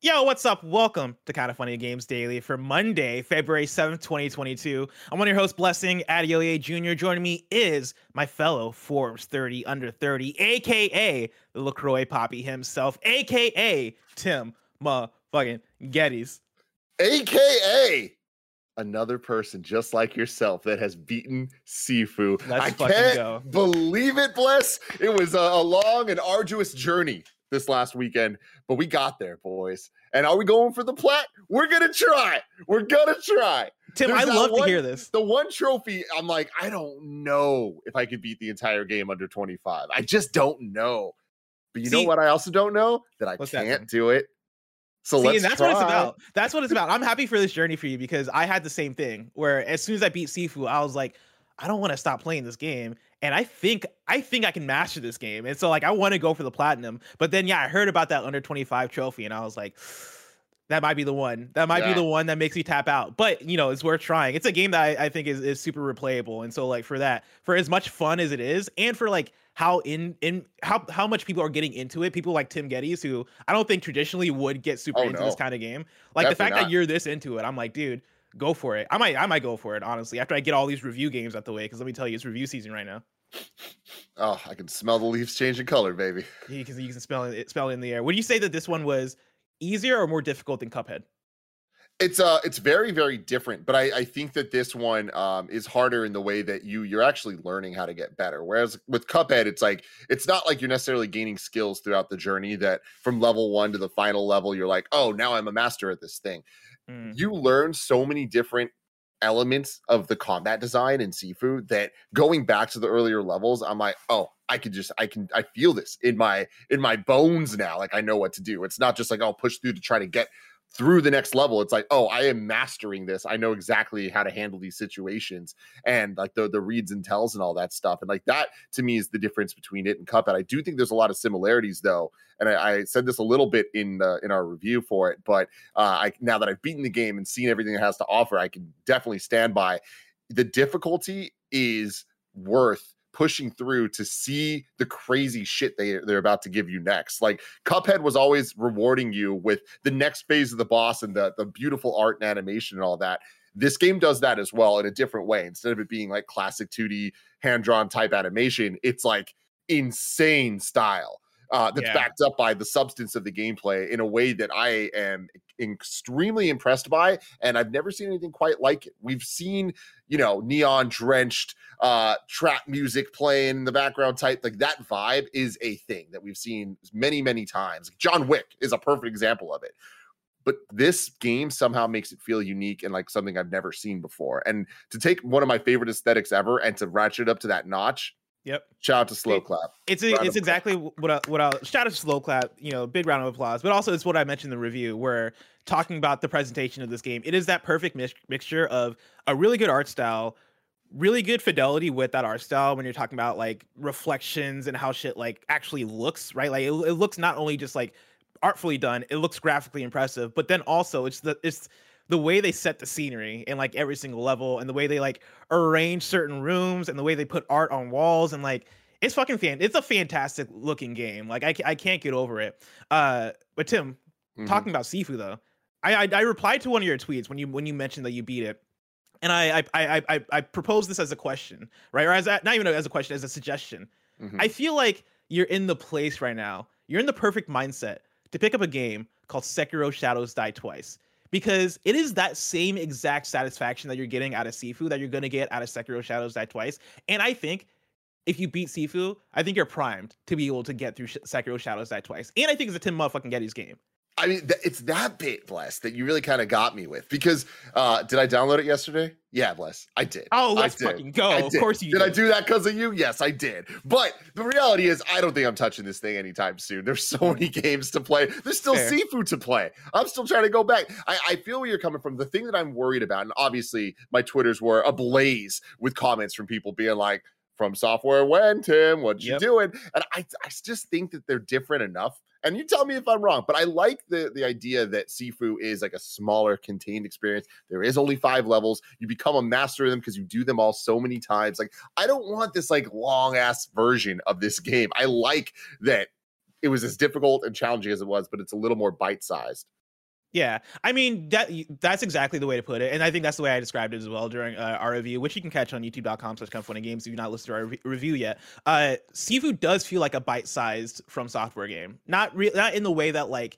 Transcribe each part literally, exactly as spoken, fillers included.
Yo, what's up? Welcome to Kind of Funny Games Daily for Monday, February seventh, twenty twenty-two. I'm one of your hosts, Blessing Adielia Junior Joining me is my fellow Forbes thirty under thirty, a k a. the LaCroix Poppy himself, a k a. Tim motherfucking Geddes. a k a another person just like yourself that has beaten Sifu. Let's I fucking can't go. Believe it, Bless. It was a, a long and arduous journey this last weekend, but we got there, boys. And are we going for the plat? We're gonna try. We're gonna try. Tim, There's I love one, to hear this. The one trophy, I'm like, I don't know if I could beat the entire game under twenty-five. I just don't know. But you See, know what? I also don't know that I can't that do it. So See, let's that's try. what it's about. That's what it's about. I'm happy for this journey for you because I had the same thing where as soon as I beat Sifu, I was like, I don't want to stop playing this game. And I think I think I can master this game. And so, like, I want to go for the platinum. But then, yeah, I heard about that under twenty-five trophy, and I was like, that might be the one. That might yeah. be the one that makes me tap out. But, you know, it's worth trying. It's a game that I, I think is, is super replayable. And so, like, for that, for as much fun as it is, and for, like, how in in how how much people are getting into it, people like Tim Geddes, who I don't think traditionally would get super oh, into no. this kind of game. Like, Definitely the fact not. that you're this into it, I'm like, dude, go for it. I might I might go for it, honestly, after I get all these review games out the way, because let me tell you, it's review season right now. Oh, I can smell the leaves changing color, baby. You can, you can smell it smell it in the air. Would you say that this one was easier or more difficult than Cuphead? It's uh it's very, very different, but I, I think that this one um is harder in the way that you you're actually learning how to get better. Whereas with Cuphead, it's like it's not like you're necessarily gaining skills throughout the journey that from level one to the final level, you're like, oh, now I'm a master at this thing. Mm. You learn so many different elements of the combat design in Sifu that going back to the earlier levels, I'm like, oh, I could just, I can, I feel this in my in my bones now. Like I know what to do. It's not just like I'll push through to try to get through the next level. It's like, oh, I am mastering this. I know exactly how to handle these situations and like the the reads and tells and all that stuff. And like that to me is the difference between it and Cuphead. I do think there's a lot of similarities though, and I, I said this a little bit in uh, in our review for it. But uh, I now that I've beaten the game and seen everything it has to offer, I can definitely stand by the difficulty is worth pushing through to see the crazy shit they, they're about to give you next. Like Cuphead was always rewarding you with the next phase of the boss and the, the beautiful art and animation and all that. This game does that as well in a different way. Instead of it being like classic two D hand-drawn type animation, it's like insane style uh, that's yeah. backed up by the substance of the gameplay in a way that I am extremely impressed by, and I've never seen anything quite like it. We've seen, you know, neon drenched uh trap music playing in the background type, like that vibe is a thing that we've seen many many times. John Wick is a perfect example of it, but this game somehow makes it feel unique and like something I've never seen before. And to take one of my favorite aesthetics ever and to ratchet it up to that notch, Yep. shout out to Sloclap. It's a, it's exactly what I, what I'll shout out to Sloclap. You know, big round of applause. But also, it's what I mentioned in the review. Where talking about the presentation of this game, it is that perfect mi- mixture of a really good art style, really good fidelity with that art style when you're talking about like reflections and how shit like actually looks, right? Like it, it looks not only just like artfully done, it looks graphically impressive, but then also it's the it's. the way they set the scenery in like every single level and the way they like arrange certain rooms and the way they put art on walls and like it's fucking fan it's a fantastic looking game. Like I, I can't get over it. Uh, but Tim, mm-hmm. talking about Sifu though, I, I I replied to one of your tweets when you when you mentioned that you beat it, and I I I I, I proposed this as a question, right? Or as a, not even as a question, as a suggestion. Mm-hmm. I feel like you're in the place right now. You're in the perfect mindset to pick up a game called Sekiro: Shadows Die Twice. Because it is that same exact satisfaction that you're getting out of Sifu that you're going to get out of Sekiro Shadows Die Twice. And I think if you beat Sifu, I think you're primed to be able to get through Sekiro Shadows Die Twice. And I think it's a Tim motherfucking Geddes game. I mean, it's that bit, Bless, that you really kind of got me with, because uh, did I download it yesterday? Yeah, Bless, I did. Oh, let's did. fucking go. Of course you did. Did I do that because of you? Yes, I did. But the reality is, I don't think I'm touching this thing anytime soon. There's so many games to play. There's still Fair. Sifu to play. I'm still trying to go back. I, I feel where you're coming from. The thing that I'm worried about, and obviously my Twitters were ablaze with comments from people being like, From Software, when, Tim? What you yep. doing? And I, I just think that they're different enough. And you tell me if I'm wrong, but I like the, the idea that Sifu is like a smaller, contained experience. There is only five levels. You become a master of them because you do them all so many times. Like, I don't want this like long-ass version of this game. I like that it was as difficult and challenging as it was, but it's a little more bite-sized. Yeah, I mean, that that's exactly the way to put it. And I think that's the way I described it as well during uh, our review, which you can catch on youtube dot com slash kind of funny games if you've not listened to our re- review yet. Uh, Sifu does feel like a bite-sized From Software game. Not re- not in the way that, like,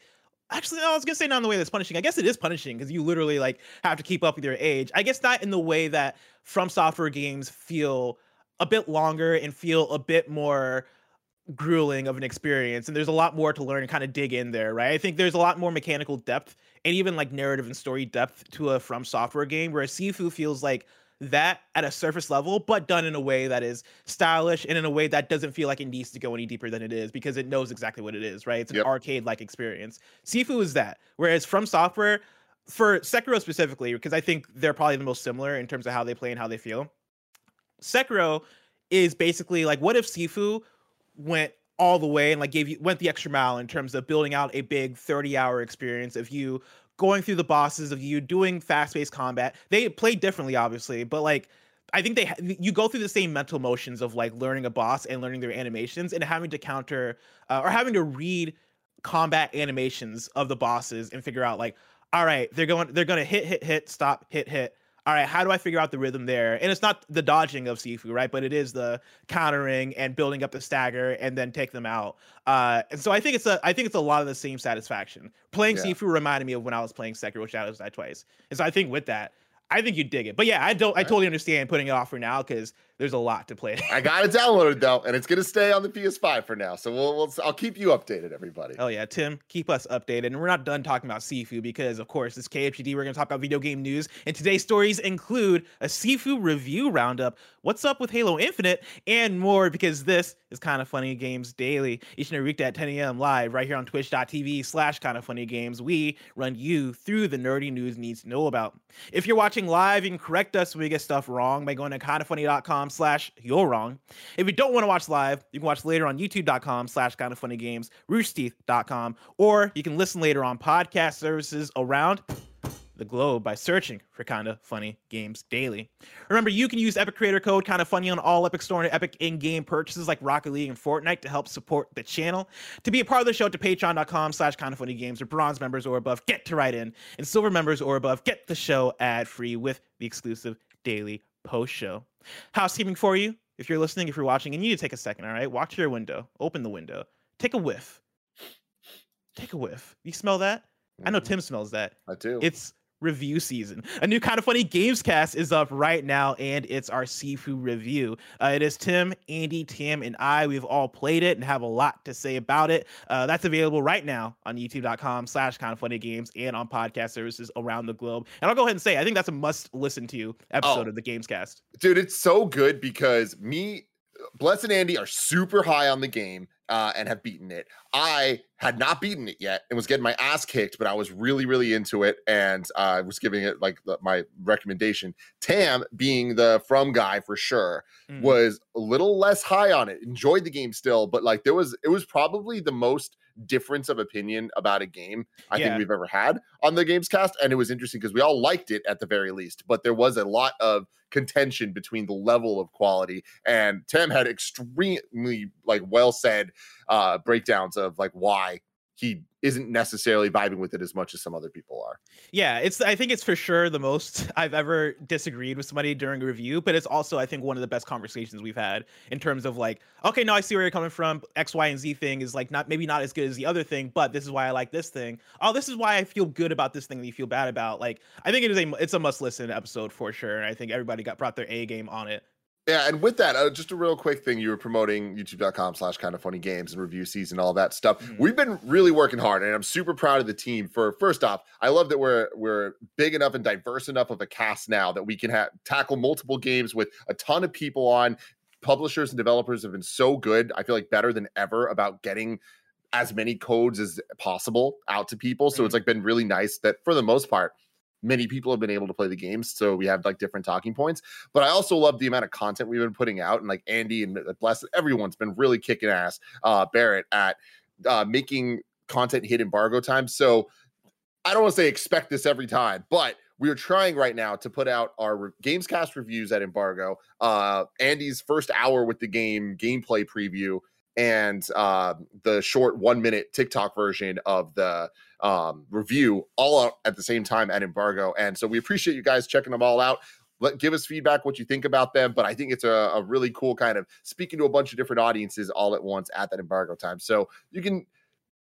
actually, no, I was going to say not in the way that's punishing. I guess it is punishing because you literally, like, have to keep up with your age. I guess not in the way that From Software games feel a bit longer and feel a bit more grueling of an experience, and there's a lot more to learn and kind of dig in there, right? I think there's a lot more mechanical depth and even like narrative and story depth to a From Software game, whereas Sifu feels like that at a surface level, but done in a way that is stylish and in a way that doesn't feel like it needs to go any deeper than it is, because it knows exactly what it is, right? It's an yep. arcade-like experience. Sifu is that, whereas From Software, for Sekiro specifically, because I think they're probably the most similar in terms of how they play and how they feel, Sekiro is basically like, what if Sifu went all the way and like gave you went the extra mile in terms of building out a big thirty hour experience of you going through the bosses, of you doing fast-paced combat. They play differently, obviously, but like I think they ha- you go through the same mental motions of like learning a boss and learning their animations and having to counter uh, or having to read combat animations of the bosses and figure out like, all right, they're going they're going to hit hit hit stop hit hit. All right, how do I figure out the rhythm there? And it's not the dodging of Sifu, right? But it is the countering and building up the stagger and then take them out. Uh, and so I think it's a I think it's a lot of the same satisfaction. Playing yeah. Sifu reminded me of when I was playing Sekiro: Shadows Die Twice. And so I think with that, I think you dig it. But yeah, I don't. All I right. totally understand putting it off for now because there's a lot to play. I got it downloaded though, and it's gonna stay on the P S five for now. So we'll, we'll I'll keep you updated, everybody. Oh yeah, Tim, keep us updated. And we're not done talking about Sifu because, of course, it's K F G D. We're gonna talk about video game news, and today's stories include a Sifu review roundup, what's up with Halo Infinite, and more. Because this is Kind of Funny Games Daily, each and every weekday at ten a.m. live right here on Twitch dot T V slash Kind of Funny Games. We run you through the nerdy news needs to know about. If you're watching live, you can correct us when we get stuff wrong by going to kind of funny dot com slash you're wrong. If you don't want to watch live, you can watch later on youtube dot com slash kind of funny games, rooster teeth dot com, or you can listen later on podcast services around the globe by searching for Kind of Funny Games Daily. Remember, you can use Epic creator code Kind of Funny on all Epic Store and Epic in-game purchases like Rocket League and Fortnite to help support the channel. To be a part of the show, to patreon dot com slash kind of funny games, or bronze members or above get to write in, and silver members or above get the show ad-free with the exclusive daily post show. Housekeeping for you, if you're listening, if you're watching, and you need to take a second, all right? Walk to your window, open the window, take a whiff. Take a whiff. You smell that? Mm-hmm. I know Tim smells that. I do. It's review season. A new Kind of Funny Games cast is up right now, and it's our Sifu review. Uh, it is Tim, Andy, Tam, and I. We've all played it and have a lot to say about it. Uh, that's available right now on youtube dot com slash kind of funny games and on podcast services around the globe. And I'll go ahead and say, I think that's a must listen to episode oh, of the Games Cast. Dude, it's so good because me, Bless and Andy are super high on the game uh, and have beaten it. I had not beaten it yet and was getting my ass kicked, but I was really, really into it. And I uh, was giving it like the, my recommendation. Tam, being the From guy for sure, mm. was a little less high on it, enjoyed the game still, but like there was, it was probably the most difference of opinion about a game I yeah. think we've ever had on the Games Cast. And it was interesting because we all liked it at the very least, but there was a lot of contention between the level of quality, and Tim had extremely like well said uh breakdowns of like why he isn't necessarily vibing with it as much as some other people are. Yeah, it's I think it's for sure the most I've ever disagreed with somebody during a review, but it's also I think one of the best conversations we've had in terms of like, okay, no, I see where you're coming from. X, Y, and Z thing is like not maybe not as good as the other thing, but this is why I like this thing. Oh, this is why I feel good about this thing that you feel bad about. Like I think it is a it's a must listen episode for sure, and I think everybody got brought their A game on it. Yeah, and with that, uh, just a real quick thing. You were promoting youtube dot com slash kind of funny games and review season, all that stuff. Mm-hmm. We've been really working hard, and I'm super proud of the team for, first off, I love that we're we're big enough and diverse enough of a cast now that we can ha- tackle multiple games with a ton of people on. Publishers and developers have been so good, I feel like better than ever, about getting as many codes as possible out to people. So mm-hmm. it's like been really nice that for the most part, many people have been able to play the games, so we have like different talking points. But I also love the amount of content we've been putting out, and like Andy and Bless, everyone's been really kicking ass. Uh, Barrett at uh, making content hit embargo time. So I don't want to say expect this every time, but we are trying right now to put out our re- Gamescast reviews at embargo. Uh, Andy's first hour with the game gameplay preview, and uh, the short one minute TikTok version of the um, review, all out at the same time at embargo. And so we appreciate you guys checking them all out. Let, give us feedback, what you think about them. But I think it's a, a really cool kind of speaking to a bunch of different audiences all at once at that embargo time. So you can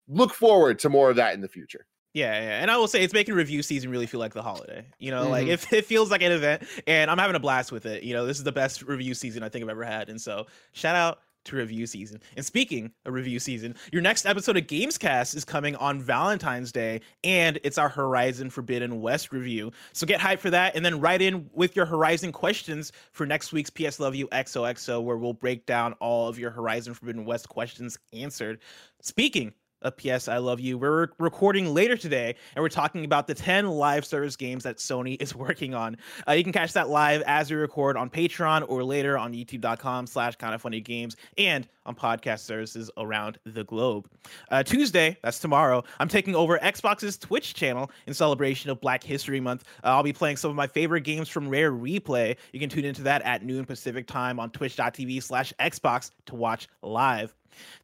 look forward to more of that in the future. Yeah, yeah, and I will say it's making review season really feel like the holiday. You know, mm-hmm. like it, it feels like an event, and I'm having a blast with it. You know, this is the best review season I think I've ever had. And so shout out to review season. And speaking of review season, your next episode of Gamescast is coming on Valentine's Day, and it's our Horizon Forbidden West review. So get hyped for that, and then write in with your Horizon questions for next week's P S Love You X O X O, where we'll break down all of your Horizon Forbidden West questions answered. Speaking of P S I Love You, we're recording later today, and we're talking about the ten live service games that Sony is working on. Uh, you can catch that live as we record on Patreon or later on youtube dot com slash kind of funny games and on podcast services around the globe. Uh, Tuesday, that's tomorrow, I'm taking over Xbox's Twitch channel in celebration of Black History Month. Uh, I'll be playing some of my favorite games from Rare Replay. You can tune into that at noon Pacific time on twitch dot t v slash Xbox to watch live.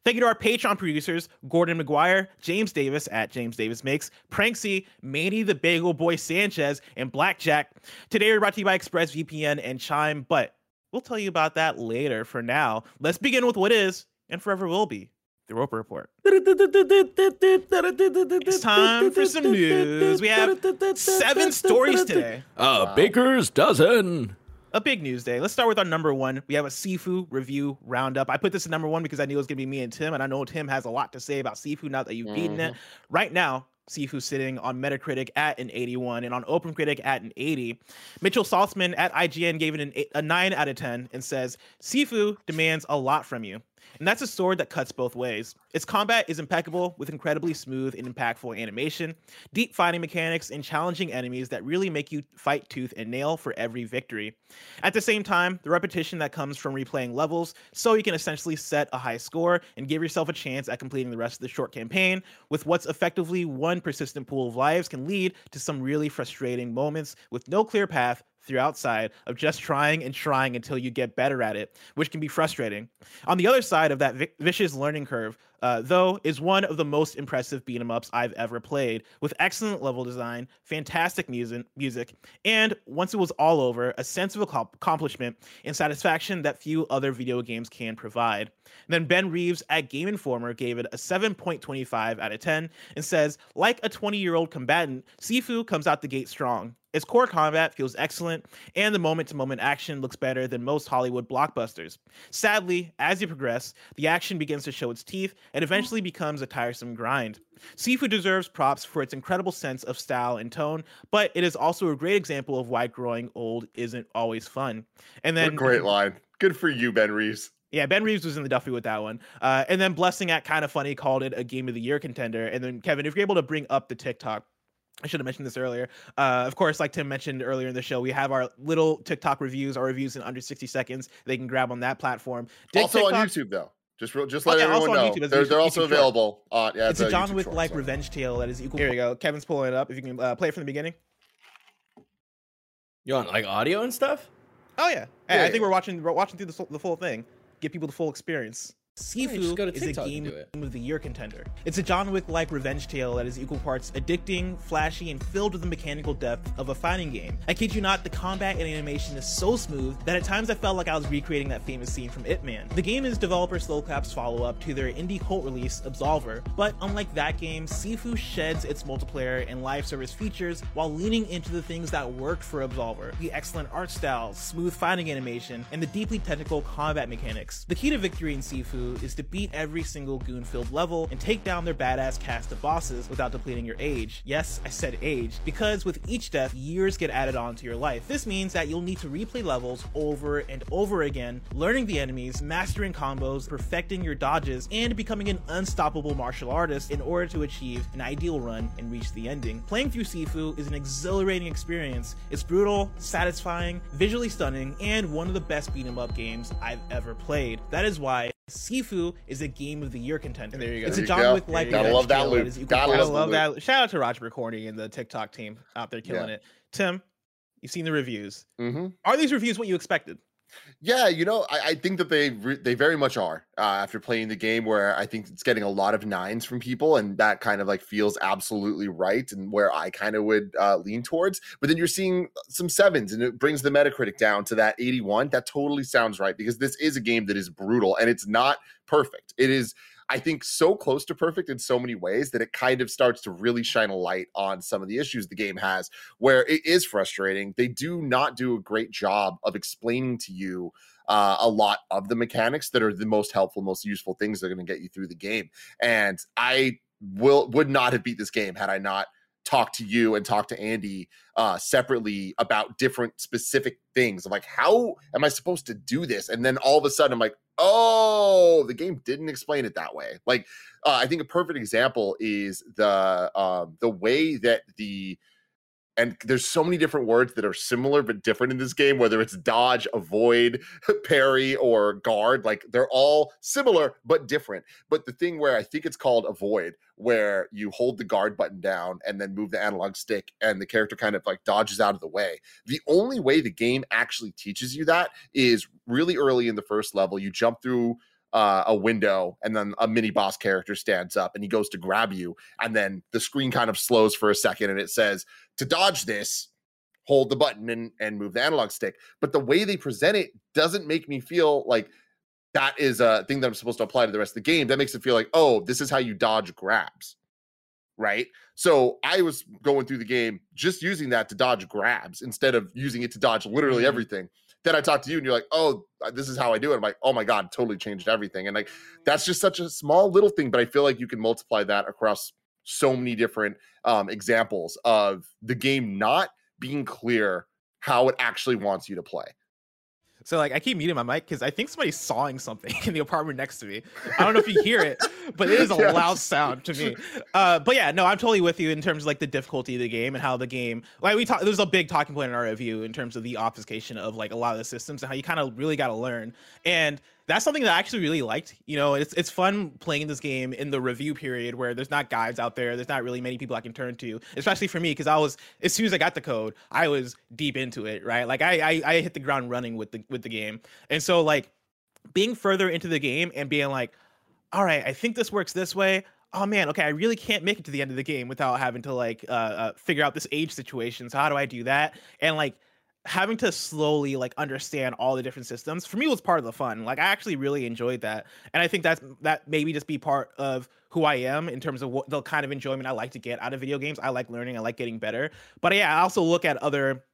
Thank you to our Patreon producers, Gordon McGuire, James Davis at James Davis Makes, Pranksy, Manny the Bagel Boy Sanchez, and Blackjack. Today we're brought to you by ExpressVPN and Chime, but we'll tell you about that later. For now, let's begin with what is and forever will be the Roper Report. It's time for some news. We have seven stories today. A baker's dozen. A big news day. Let's start with our number one. We have a Sifu review roundup. I put this in number one because I knew it was going to be me and Tim, and I know Tim has a lot to say about Sifu now that you've mm-hmm. beaten it. Right now, Sifu's sitting on Metacritic at an eighty-one and on OpenCritic at an eighty. Mitchell Saltzman at I G N gave it an eight, a nine out of ten and says, Sifu demands a lot from you. And that's a sword that cuts both ways. Its combat is impeccable with incredibly smooth and impactful animation, deep fighting mechanics, and challenging enemies that really make you fight tooth and nail for every victory. At the same time, the repetition that comes from replaying levels, so you can essentially set a high score and give yourself a chance at completing the rest of the short campaign with what's effectively one persistent pool of lives, can lead to some really frustrating moments with no clear path through outside of just trying and trying until you get better at it, which can be frustrating. On the other side of that vic- vicious learning curve, uh, though, is one of the most impressive beat-em-ups I've ever played, with excellent level design, fantastic music, music, and once it was all over, a sense of accomplishment and satisfaction that few other video games can provide. And then Ben Reeves at Game Informer gave it a seven point two five out of ten and says, like a twenty-year-old combatant, Sifu comes out the gate strong. Its core combat feels excellent, and the moment-to-moment action looks better than most Hollywood blockbusters. Sadly, as you progress, the action begins to show its teeth and eventually becomes a tiresome grind. Sifu deserves props for its incredible sense of style and tone, but it is also a great example of why growing old isn't always fun. And then, what a great line. Good for you, Ben Reeves. Yeah, Ben Reeves was in the Duffy with that one. Uh, and then Blessing at Kind of Funny called it a Game of the Year contender. And then, Kevin, if you're able to bring up the TikTok, I should have mentioned this earlier. Uh, of course, like Tim mentioned earlier in the show, we have our little TikTok reviews, our reviews in under sixty seconds. They can grab on that platform. Did also TikTok... on YouTube, though. Just real, just let okay, everyone know. YouTube, they're they're YouTube also short. Available. Uh, yeah, it's, it's a John Wick like so. Revenge tale that is equal. Here we go. Kevin's pulling it up. If you can uh, play it from the beginning. You want like audio and stuff? Oh, yeah. Hey, yeah I think yeah. we're watching we're watching through the, the full thing. Give people the full experience. Sifu yeah, is a game of the year contender. It's a John Wick-like revenge tale that is equal parts addicting, flashy, and filled with the mechanical depth of a fighting game. I kid you not, the combat and animation is so smooth that at times I felt like I was recreating that famous scene from Ip Man. The game is developer Sloclap's follow-up to their indie cult release, Absolver, but unlike that game, Sifu sheds its multiplayer and live service features while leaning into the things that worked for Absolver, the excellent art style, smooth fighting animation, and the deeply technical combat mechanics. The key to victory in Sifu is to beat every single goon-filled level and take down their badass cast of bosses without depleting your age. Yes, I said age, because with each death, years get added on to your life. This means that you'll need to replay levels over and over again, learning the enemies, mastering combos, perfecting your dodges, and becoming an unstoppable martial artist in order to achieve an ideal run and reach the ending. Playing through Sifu is an exhilarating experience. It's brutal, satisfying, visually stunning, and one of the best beat-em-up games I've ever played. That is why Sifu is a game of the year contender. There you go. It's there a John Wick like. Gotta love that loop. Gotta love, love that. Shout out to Roger McCorney and the TikTok team out there killing yeah. it. Tim, you've seen the reviews. Mm-hmm. Are these reviews what you expected? Yeah, you know, I, I think that they re they very much are uh, after playing the game, where I think it's getting a lot of nines from people, and that kind of like feels absolutely right, and where I kind of would uh, lean towards. But then you're seeing some sevens, and it brings the Metacritic down to that eighty-one. That totally sounds right, because this is a game that is brutal, and it's not perfect. It is, I think, so close to perfect in so many ways that it kind of starts to really shine a light on some of the issues the game has, where it is frustrating. They do not do a great job of explaining to you Uh, a lot of the mechanics that are the most helpful, most useful things that are going to get you through the game. And I will would not have beat this game had I not talked to you and talked to Andy uh, separately about different specific things. I'm like, how am I supposed to do this? And then all of a sudden I'm like, oh, the game didn't explain it that way. Like, uh, I think a perfect example is the uh, the way that the and there's so many different words that are similar but different in this game, whether it's dodge, avoid, parry, or guard. Like, they're all similar but different. But the thing where I think it's called avoid, where you hold the guard button down and then move the analog stick and the character kind of like dodges out of the way. The only way the game actually teaches you that is really early in the first level. You jump through Uh, a window, and then a mini boss character stands up and he goes to grab you, and then the screen kind of slows for a second and it says to dodge this, hold the button and and move the analog stick. But the way they present it doesn't make me feel like that is a thing that I'm supposed to apply to the rest of the game. That makes it feel like, oh, this is how you dodge grabs, right? So I was going through the game just using that to dodge grabs instead of using it to dodge literally mm-hmm. everything. Then I talked to you and you're like, oh, this is how I do it. I'm like, oh my God, totally changed everything. And like, that's just such a small little thing, but I feel like you can multiply that across so many different um, examples of the game not being clear how it actually wants you to play. So like, I keep muting my mic because I think somebody's sawing something in the apartment next to me. I don't know if you hear it, but it is a yes. loud sound to me. Uh, but yeah, no, I'm totally with you in terms of like the difficulty of the game and how the game, like we talked, there's a big talking point in our review in terms of the obfuscation of like a lot of the systems and how you kind of really got to learn. And that's something that I actually really liked. You know, it's it's fun playing this game in the review period where there's not guides out there. There's not really many people I can turn to, especially for me, because I was, as soon as I got the code, I was deep into it, right? Like I, I I hit the ground running with the with the game. And so like being further into the game and being like, all right, I think this works this way. Oh man, okay, I really can't make it to the end of the game without having to like uh, uh, figure out this age situation. So how do I do that? And like, having to slowly like understand all the different systems for me was part of the fun. Like I actually really enjoyed that, and I think that's that maybe just be part of who I am in terms of what the kind of enjoyment I like to get out of video games. I like learning, I like getting better, but yeah, I also look at other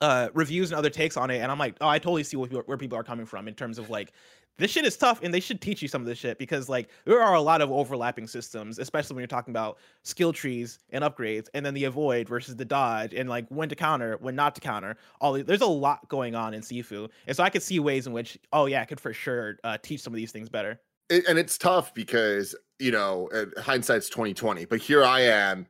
uh reviews and other takes on it, and I'm like, oh, I totally see what, where people are coming from in terms of like, this shit is tough and they should teach you some of this shit, because like there are a lot of overlapping systems, especially when you're talking about skill trees and upgrades, and then the avoid versus the dodge, and like when to counter, when not to counter. All these, there's a lot going on in Sifu, and so I could see ways in which, oh yeah, I could for sure uh, teach some of these things better. It, and it's tough because, you know, hindsight's twenty twenty. But here I am,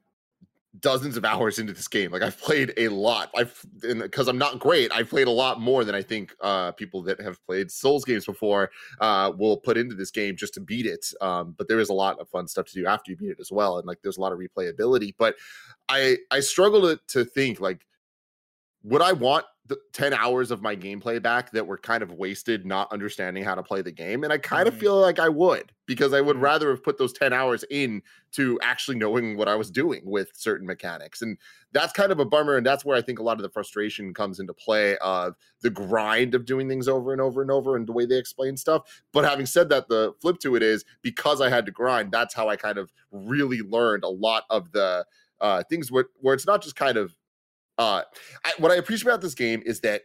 dozens of hours into this game. Like I've played a lot. I've, because I'm not great, I've played a lot more than I think uh people that have played Souls games before uh will put into this game just to beat it. Um but there is a lot of fun stuff to do after you beat it as well, and like there's a lot of replayability. But I I struggle to, to think like, would I want the ten hours of my gameplay back that were kind of wasted not understanding how to play the game. And I kind of mm. feel like I would, because I would mm. rather have put those ten hours in to actually knowing what I was doing with certain mechanics. And that's kind of a bummer. And that's where I think a lot of the frustration comes into play of the grind of doing things over and over and over and the way they explain stuff. But having said that, the flip to it is because I had to grind, that's how I kind of really learned a lot of the uh, things where, where it's not just kind of, Uh, I, what I appreciate about this game is that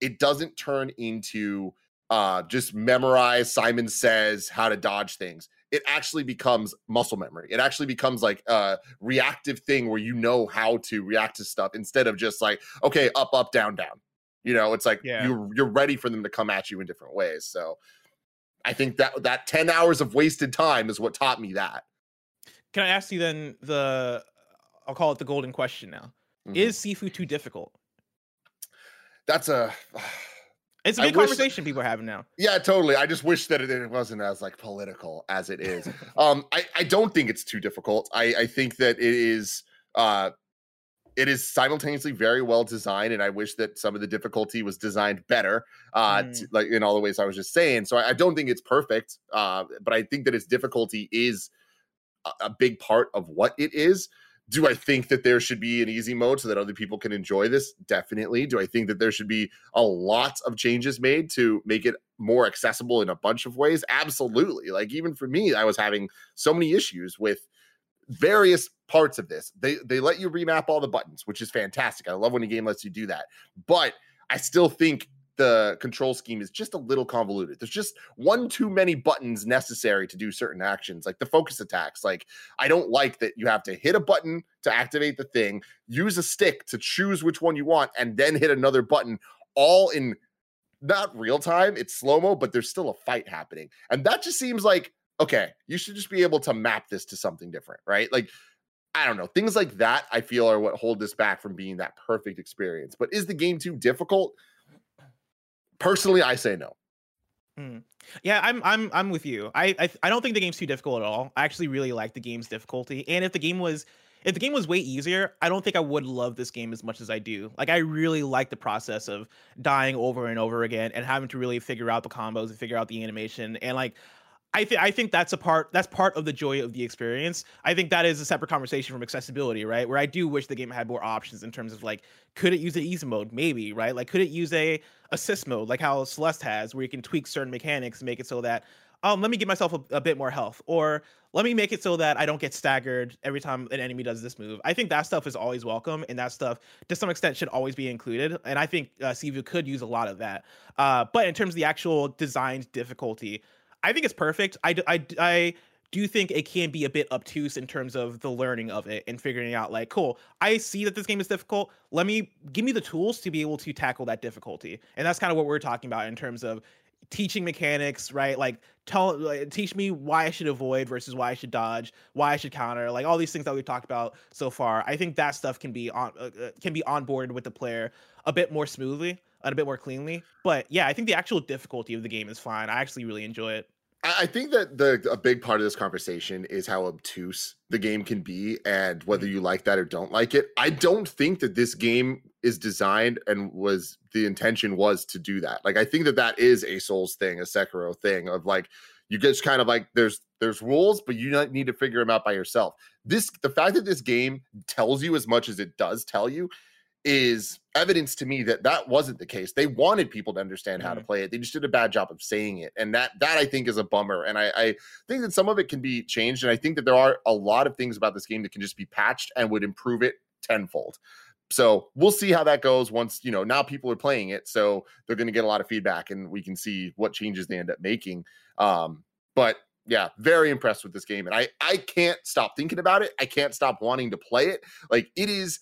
it doesn't turn into uh, just memorize Simon Says how to dodge things. It actually becomes muscle memory. It actually becomes like a reactive thing where you know how to react to stuff instead of just like, okay, up, up, down, down. You know, it's like yeah. you're, you're ready for them to come at you in different ways. So I think that that ten hours of wasted time is what taught me that. Can I ask you then the, I'll call it the golden question now. Mm-hmm. Is Sifu too difficult? That's a... It's a big I conversation wish, people are having now. Yeah, totally. I just wish that it, it wasn't as like political as it is. um, I, I don't think it's too difficult. I, I think that it is... Uh, it is simultaneously very well designed, and I wish that some of the difficulty was designed better, uh, mm. to, like in all the ways I was just saying. So I, I don't think it's perfect, uh, but I think that its difficulty is a, a big part of what it is. Do I think that there should be an easy mode so that other people can enjoy this? Definitely. Do I think that there should be a lot of changes made to make it more accessible in a bunch of ways? Absolutely. Like, even for me, I was having so many issues with various parts of this. They they let you remap all the buttons, which is fantastic. I love when a game lets you do that. But I still think the control scheme is just a little convoluted. There's just one too many buttons necessary to do certain actions, like the focus attacks. Like, I don't like that you have to hit a button to activate the thing, use a stick to choose which one you want, and then hit another button, all in not real time. It's slow-mo, but there's still a fight happening. And that just seems like, okay, you should just be able to map this to something different, right? Like, I don't know. Things like that, I feel, are what hold this back from being that perfect experience. But is the game too difficult? Personally, I say no. Mm. Yeah, I'm I'm I'm with you. I, I I don't think the game's too difficult at all. I actually really like the game's difficulty. And if the game was if the game was way easier, I don't think I would love this game as much as I do. Like, I really like the process of dying over and over again and having to really figure out the combos and figure out the animation. And like, I think I think that's a part that's part of the joy of the experience. I think that is a separate conversation from accessibility, right? Where I do wish the game had more options in terms of like, could it use an easy mode? Maybe, right? Like, could it use a assist mode, like how Celeste has, where you can tweak certain mechanics and make it so that, um, let me give myself a, a bit more health, or let me make it so that I don't get staggered every time an enemy does this move. I think that stuff is always welcome, and that stuff, to some extent, should always be included. And I think uh, Sifu could use a lot of that. Uh, but in terms of the actual designed difficulty, I think it's perfect. I, I, I do think it can be a bit obtuse in terms of the learning of it and figuring out like, cool, I see that this game is difficult. Let me give me the tools to be able to tackle that difficulty. And that's kind of what we're talking about in terms of teaching mechanics, right? Like, tell, like, teach me why I should avoid versus why I should dodge, why I should counter, like all these things that we've talked about so far. I think that stuff can be on uh, can be onboarded with the player a bit more smoothly and a bit more cleanly. But yeah, I think the actual difficulty of the game is fine. I actually really enjoy it. I think that the a big part of this conversation is how obtuse the game can be and whether you like that or don't like it. I don't think that this game is designed and was the intention was to do that. Like, I think that that is a Souls thing, a Sekiro thing of like, you just kind of like, there's there's rules, but you don't need to figure them out by yourself. This the fact that this game tells you as much as it does tell you is evidence to me that that wasn't the case. They wanted people to understand how mm. to play it. They just did a bad job of saying it, and that that I think is a bummer. And I, I think that some of it can be changed, and I think that there are a lot of things about this game that can just be patched and would improve it tenfold. So we'll see how that goes once, you know, now people are playing it, so they're going to get a lot of feedback, and we can see what changes they end up making. Um, but yeah, very impressed with this game, and I I can't stop thinking about it. I can't stop wanting to play it. Like, it is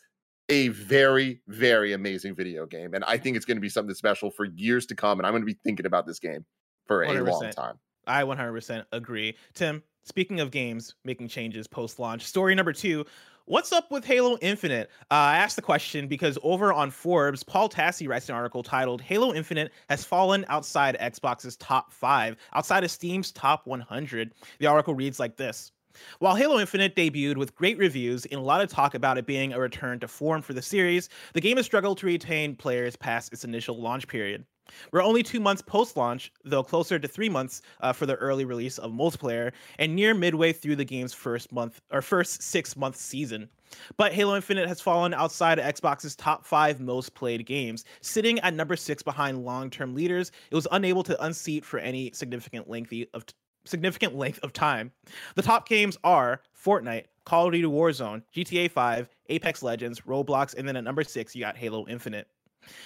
a very, very amazing video game. And I think it's going to be something special for years to come. And I'm going to be thinking about this game for a one hundred percent long time. I one hundred percent agree. Tim, speaking of games making changes post-launch, story number two, what's up with Halo Infinite? Uh, I asked the question because over on Forbes, Paul Tassi writes an article titled Halo Infinite has fallen outside Xbox's top five, outside of Steam's top one hundred. The article reads like this. While Halo Infinite debuted with great reviews and a lot of talk about it being a return to form for the series, the game has struggled to retain players past its initial launch period. We're only two months post-launch, though closer to three months uh, for the early release of multiplayer, and near midway through the game's first month or first six-month season. But Halo Infinite has fallen outside of Xbox's top five most played games, sitting at number six behind long-term leaders. It was unable to unseat for any significant length of t- significant length of time. The top games are Fortnite, Call of Duty Warzone, G T A five, Apex Legends, Roblox, and then at number six, you got Halo Infinite.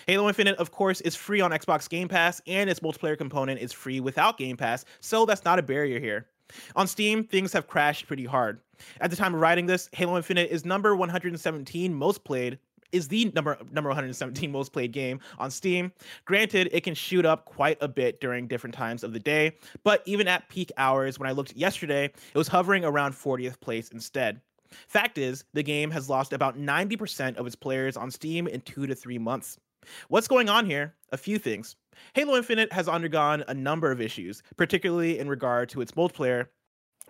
Halo Infinite, of course, is free on Xbox Game Pass, and its multiplayer component is free without Game Pass, so that's not a barrier here. On Steam, things have crashed pretty hard. At the time of writing this, Halo Infinite is number one hundred seventeen most played, is the number number one hundred seventeen most played game on Steam. Granted, it can shoot up quite a bit during different times of the day, but even at peak hours, when I looked yesterday, it was hovering around fortieth place instead. Fact is, the game has lost about ninety percent of its players on Steam in two to three months. What's going on here? A few things. Halo Infinite has undergone a number of issues, particularly in regard to its multiplayer.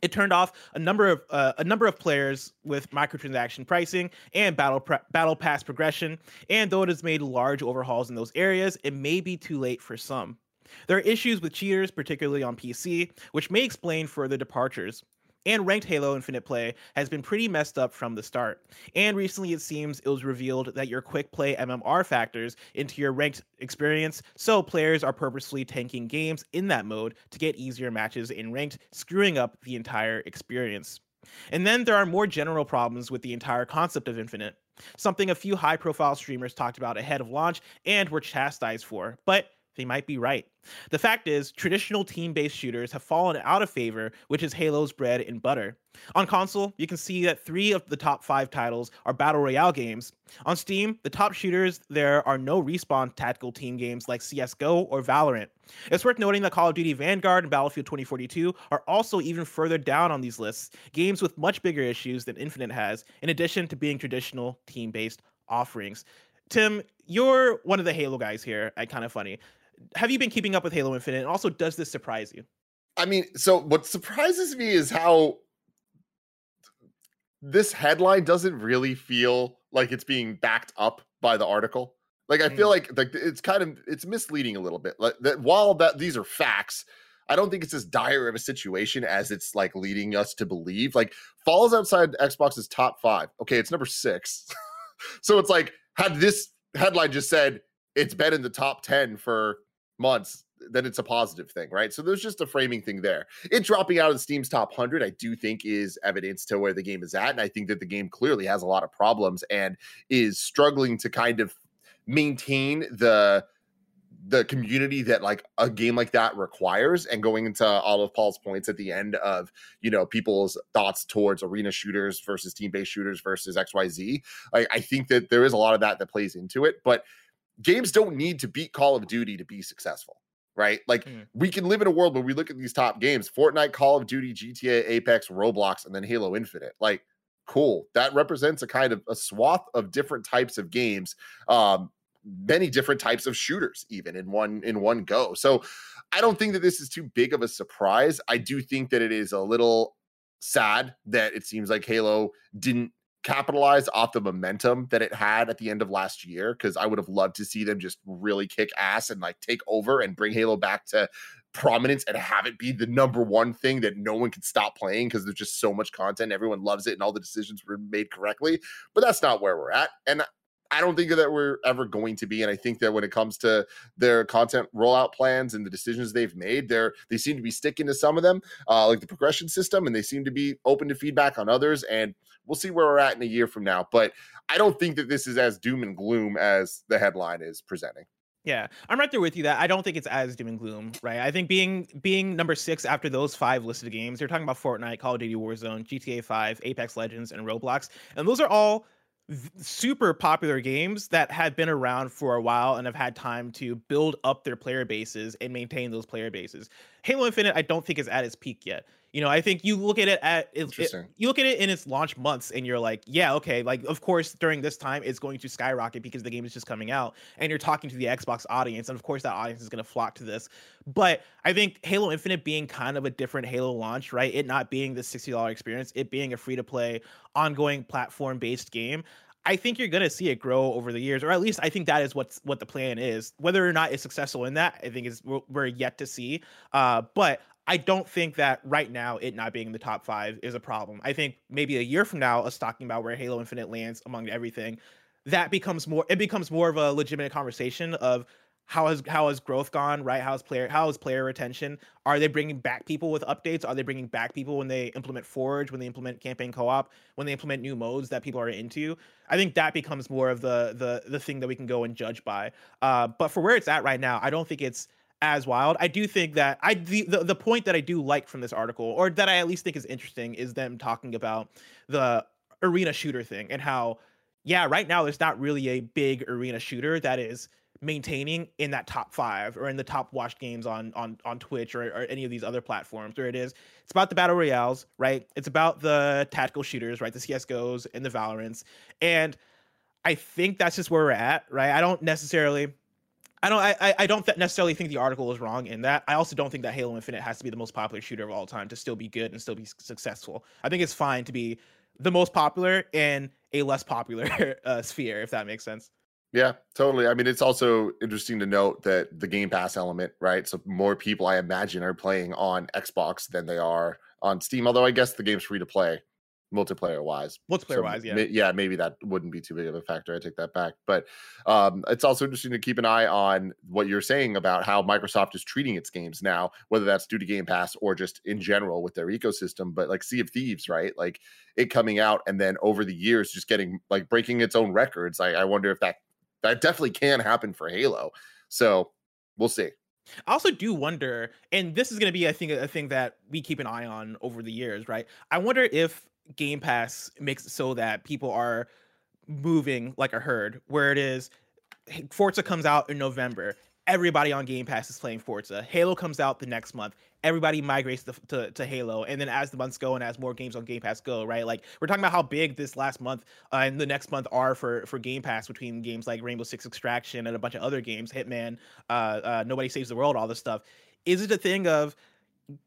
It turned off a number of uh, a number of players with microtransaction pricing and battle pre- battle pass progression, and though it has made large overhauls in those areas, it may be too late for some. There are issues with cheaters, particularly on P C, which may explain further departures. And ranked Halo Infinite play has been pretty messed up from the start. And recently it seems it was revealed that your quick play M M R factors into your ranked experience, so players are purposely tanking games in that mode to get easier matches in ranked, screwing up the entire experience. And then there are more general problems with the entire concept of Infinite, something a few high-profile streamers talked about ahead of launch and were chastised for, but they might be right. The fact is, traditional team-based shooters have fallen out of favor, which is Halo's bread and butter. On console, you can see that three of the top five titles are Battle Royale games. On Steam, the top shooters, there are no Respawn tactical team games like C S G O or Valorant. It's worth noting that Call of Duty Vanguard and Battlefield twenty forty-two are also even further down on these lists, games with much bigger issues than Infinite has, in addition to being traditional team-based offerings. Tim, you're one of the Halo guys here at Kind of Funny. Have you been keeping up with Halo Infinite? And also, does this surprise you? I mean, so what surprises me is how this headline doesn't really feel like it's being backed up by the article. Like, I mm. feel like like it's kind of it's misleading a little bit. Like that, while that these are facts, I don't think it's as dire of a situation as it's like leading us to believe. Like, falls outside Xbox's top five. Okay, it's number six. So it's like, had this headline just said it's been in the top ten for months, then it's a positive thing, right? So there's just a framing thing there. It dropping out of Steam's top one hundred, I do think, is evidence to where the game is at. And I think that the game clearly has a lot of problems and is struggling to kind of maintain the the community that like a game like that requires. And going into all of Paul's points at the end of, you know, people's thoughts towards arena shooters versus team-based shooters versus X Y Z, I, I think that there is a lot of that that plays into it. But games don't need to beat Call of Duty to be successful, right? Like, mm. we can live in a world where we look at these top games, Fortnite, Call of Duty, G T A, Apex, Roblox, and then Halo Infinite. Like, cool. That represents a kind of a swath of different types of games, um, many different types of shooters, even in one in one go. So I don't think that this is too big of a surprise. I do think that it is a little sad that it seems like Halo didn't capitalize off the momentum that it had at the end of last year, because I would have loved to see them just really kick ass and like take over and bring Halo back to prominence and have it be the number one thing that no one can stop playing because there's just so much content, everyone loves it, and all the decisions were made correctly. But that's not where we're at, and I don't think that we're ever going to be. And I think that when it comes to their content rollout plans and the decisions they've made, they're, they seem to be sticking to some of them, uh, like the progression system, and they seem to be open to feedback on others. And we'll see where we're at in a year from now. But I don't think that this is as doom and gloom as the headline is presenting. Yeah, I'm right there with you that I don't think it's as doom and gloom, right? I think being being number six after those five listed games, you're talking about Fortnite, Call of Duty Warzone, G T A five, Apex Legends, and Roblox. And those are all super popular games that have been around for a while and have had time to build up their player bases and maintain those player bases. Halo Infinite, I don't think, is at its peak yet. You know, I think you look at it at it, it, you look at it in its launch months, and you're like, yeah, okay, like of course during this time it's going to skyrocket because the game is just coming out, and you're talking to the Xbox audience, and of course that audience is going to flock to this. But I think Halo Infinite being kind of a different Halo launch, right? It not being the sixty dollars experience, it being a free to play, ongoing platform based game. I think you're going to see it grow over the years, or at least I think that is what's what the plan is. Whether or not it's successful in that, I think is we're, we're yet to see. Uh, but I don't think that right now it not being in the top five is a problem. I think maybe a year from now, us talking about where Halo Infinite lands among everything, that becomes more. It becomes more of a legitimate conversation of how has how has growth gone, right? How's player how is player retention? Are they bringing back people with updates? Are they bringing back people when they implement Forge, when they implement campaign co-op, when they implement new modes that people are into? I think that becomes more of the the the thing that we can go and judge by. Uh, but for where it's at right now, I don't think it's as wild. I do think that I the, the the point that I do like from this article, or that I at least think is interesting, is them talking about the arena shooter thing and how, yeah, right now there's not really a big arena shooter that is maintaining in that top five or in the top watched games on on on Twitch or, or any of these other platforms. Where it is, it's about the battle royales, right? It's about the tactical shooters, right? The C S G Os and the Valorants. And I think that's just where we're at, right? I don't necessarily I don't I I don't necessarily think the article is wrong in that. I also don't think that Halo Infinite has to be the most popular shooter of all time to still be good and still be successful. I think it's fine to be the most popular in a less popular uh, sphere, if that makes sense. Yeah, totally. I mean, it's also interesting to note that the Game Pass element, right? So more people, I imagine, are playing on Xbox than they are on Steam, although I guess the game's free to play multiplayer-wise. Multiplayer-wise, so, yeah. Ma- yeah, maybe that wouldn't be too big of a factor. I take that back. But um, it's also interesting to keep an eye on what you're saying about how Microsoft is treating its games now, whether that's due to Game Pass or just in general with their ecosystem. But like Sea of Thieves, right? Like it coming out and then over the years just getting, like breaking its own records. I, I wonder if that That definitely can happen for Halo. So we'll see. I also do wonder, and this is going to be, I think, a thing that we keep an eye on over the years, right? I wonder if Game Pass makes it so that people are moving like a herd, where it is Forza comes out in November. Everybody on Game Pass is playing Forza. Halo comes out the next month. Everybody migrates to, to, to Halo. And then as the months go and as more games on Game Pass go, right? Like we're talking about how big this last month uh, and the next month are for, for Game Pass between games like Rainbow Six Extraction and a bunch of other games, Hitman, uh, uh, Nobody Saves the World, all this stuff. Is it a thing of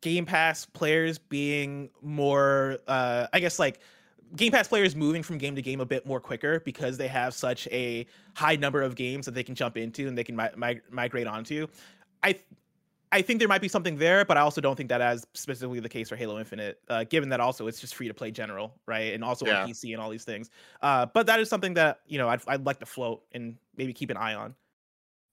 Game Pass players being more, uh, I guess like, Game Pass players moving from game to game a bit more quicker because they have such a high number of games that they can jump into and they can mi- mi- migrate onto. I th- I think there might be something there, but I also don't think that as specifically the case for Halo Infinite, uh, given that also it's just free to play general, right? And also yeah. on P C and all these things. Uh, but that is something that, you know, I'd, I'd like to float and maybe keep an eye on.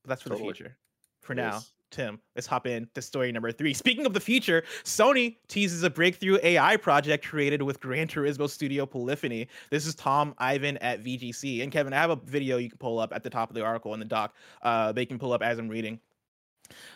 But that's for totally. the future. For yes. now, Tim, let's hop in to story number three. Speaking of the future, Sony teases a breakthrough A I project created with Gran Turismo studio Polyphony. This is Tom Ivan at V G C. And Kevin, I have a video you can pull up at the top of the article in the doc. Uh, they can pull up as I'm reading.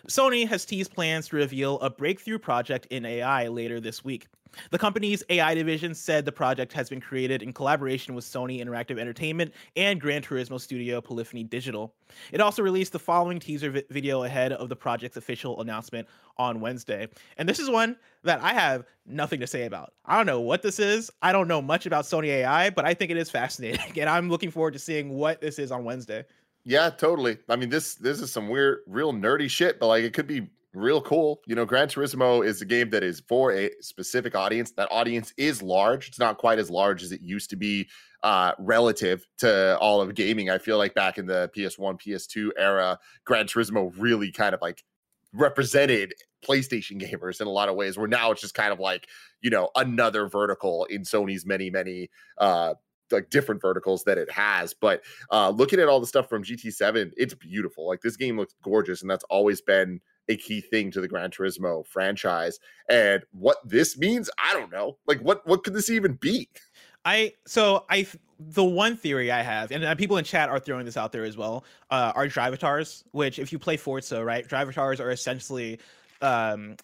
Sony has teased plans to reveal a breakthrough project in A I later this week. The company's A I division said the project has been created in collaboration with Sony Interactive Entertainment and Gran Turismo studio Polyphony Digital. It also released the following teaser vi- video ahead of the project's official announcement on Wednesday. And this is one that I have nothing to say about. I don't know what this is. I don't know much about Sony A I, but I think it is fascinating. And I'm looking forward to seeing what this is on Wednesday. Yeah, totally. I mean, this this is some weird, real nerdy shit, but like it could be real cool. You know, Gran Turismo is a game that is for a specific audience. That audience is large. It's not quite as large as it used to be uh, relative to all of gaming. I feel like back in the P S one, P S two era, Gran Turismo really kind of like represented PlayStation gamers in a lot of ways, where now it's just kind of like, you know, another vertical in Sony's many, many uh like different verticals that it has. But uh looking at all the stuff from G T seven, it's beautiful. Like this game looks gorgeous, and that's always been a key thing to the Gran Turismo franchise. And what this means, I don't know. Like what what could this even be? I so I the one theory I have, and people in chat are throwing this out there as well, uh are drivatars, which if you play Forza, right, drivatars are essentially um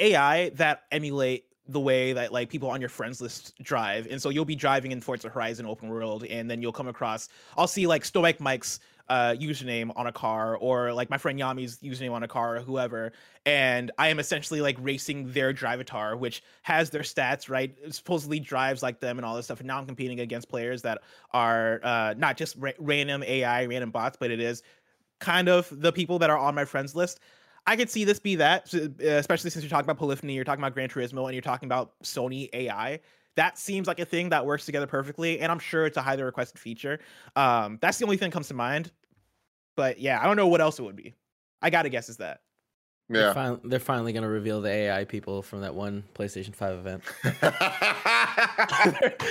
A I that emulate the way that like people on your friends list drive. And so you'll be driving in Forza Horizon open world, and then you'll come across, I'll see like Stoic Mike's uh, username on a car, or like my friend Yami's username on a car, or whoever, and I am essentially like racing their drivatar, which has their stats, right? It supposedly drives like them and all this stuff. And now I'm competing against players that are uh, not just ra- random A I, random bots, but it is kind of the people that are on my friends list. I could see this be that, especially since you're talking about polyphony, you're talking about Gran Turismo, and you're talking about Sony A I. That seems like a thing that works together perfectly, and I'm sure it's a highly requested feature. Um, that's the only thing that comes to mind. But yeah, I don't know what else it would be. I gotta guess is that. Yeah, they're, fin- they're finally gonna reveal the A I people from that one PlayStation five event.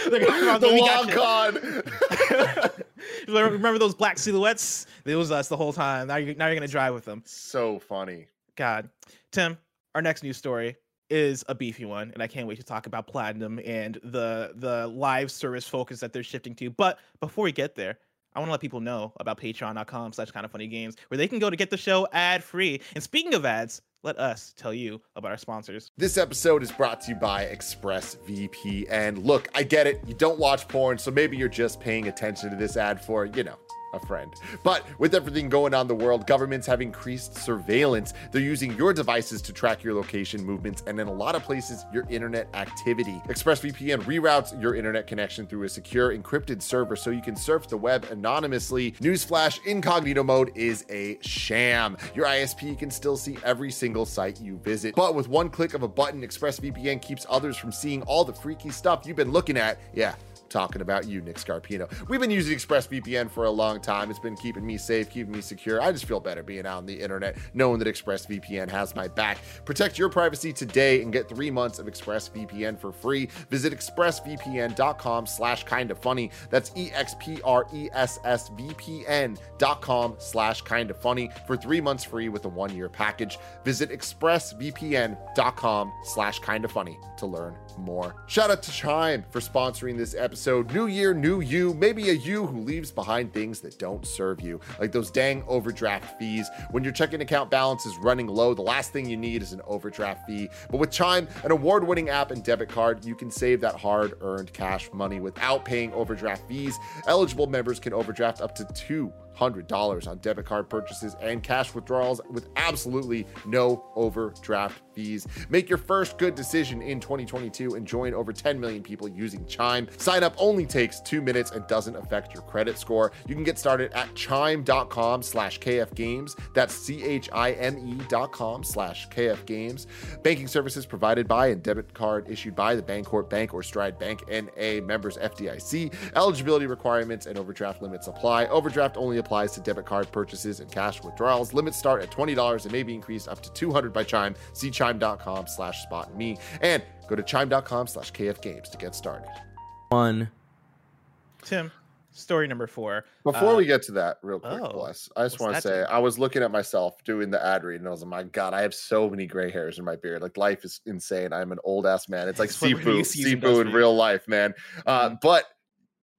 they're, they're the long con. Remember those black silhouettes? It was us the whole time. Now you're now you're gonna drive with them. So funny. God, Tim. Our next news story is a beefy one, and I can't wait to talk about Platinum and the the live service focus that they're shifting to. But before we get there, I want to let people know about patreon dot com slash kind of funny games, where they can go to get the show ad free. And speaking of ads, let us tell you about our sponsors. This episode is brought to you by ExpressVPN. Look, I get it. You don't watch porn, so maybe you're just paying attention to this ad for, you know, a friend. But with everything going on in the world, governments have increased surveillance. They're using your devices to track your location, movements, and in a lot of places, your internet activity. ExpressVPN reroutes your internet connection through a secure, encrypted server so you can surf the web anonymously. Newsflash, incognito mode is a sham. Your I S P can still see every single site you visit. But with one click of a button, ExpressVPN keeps others from seeing all the freaky stuff you've been looking at. Yeah. Talking about you, Nick Scarpino. We've been using ExpressVPN for a long time. It's been keeping me safe, keeping me secure. I just feel better being out on the internet, knowing that ExpressVPN has my back. Protect your privacy today and get three months of ExpressVPN for free. Visit expressvpn dot com slash kind of funny. That's E X P R E S S V P N dot com slash kind of funny for three months free with a one-year package. Visit expressvpn dot com slash kind of funny to learn more. Shout out to Chime for sponsoring this episode. So new year, new you, maybe a you who leaves behind things that don't serve you, like those dang overdraft fees. When your checking account balance is running low, the last thing you need is an overdraft fee. But with Chime, an award-winning app and debit card, you can save that hard-earned cash money without paying overdraft fees. Eligible members can overdraft up to two hundred dollars on debit card purchases and cash withdrawals with absolutely no overdraft fees. Make your first good decision in twenty twenty-two and join over ten million people using Chime. Sign up only takes two minutes and doesn't affect your credit score. You can get started at chime dot com slash K F games. That's C H I M E dot com slash K F games. Banking services provided by and debit card issued by the Bancorp Bank or Stride Bank N A, members F D I C. Eligibility requirements and overdraft limits apply. Overdraft only applies applies to debit card purchases and cash withdrawals. Limits start at twenty dollars and may be increased up to two hundred dollars by Chime. See chime dot com slash spot me and go to chime dot com slash K F games to get started. One. Tim, story number four. Before uh, we get to that, real quick, oh, Bless, I just want to say, I was looking at myself doing the ad read and I was like, my God, I have so many gray hairs in my beard. Like, life is insane. I'm an old ass man. It's like Sifu, Sifu in real life, man. Uh, but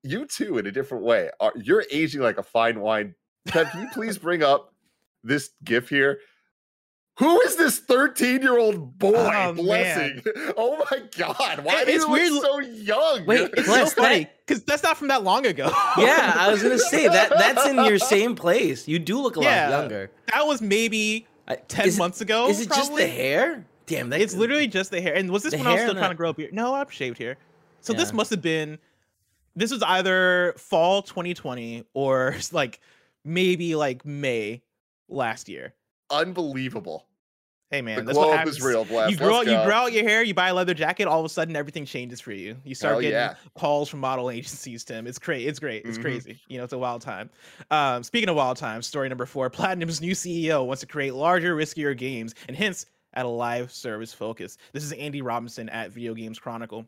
you too, in a different way. Are, you're aging like a fine wine. Can you please bring up this GIF here? Who is this thirteen-year-old boy, oh, Blessing? Man. Oh my God! Why do you look so young? Wait, it's Bless, so funny because that's not from that long ago. Yeah, I was gonna say that. That's in your same place. You do look a yeah, lot younger. That was maybe I, ten is, months ago. Is it probably just the hair? Damn, that it's literally just the hair. And was this when I was still trying to grow a beard? No, I'm shaved here. So yeah. this must have been. This was either fall twenty twenty or like maybe like May last year. Unbelievable. Hey man, the glow up is real, Bless. You grow out, you grow out your hair, you buy a leather jacket, all of a sudden everything changes for you. You start Hell getting yeah. calls from model agencies, Tim. It's crazy. It's great. It's mm-hmm. crazy. You know, it's a wild time. Um, speaking of wild times, story number four: Platinum's new C E O wants to create larger, riskier games, and hence at a live service focus. This is Andy Robinson at Video Games Chronicle.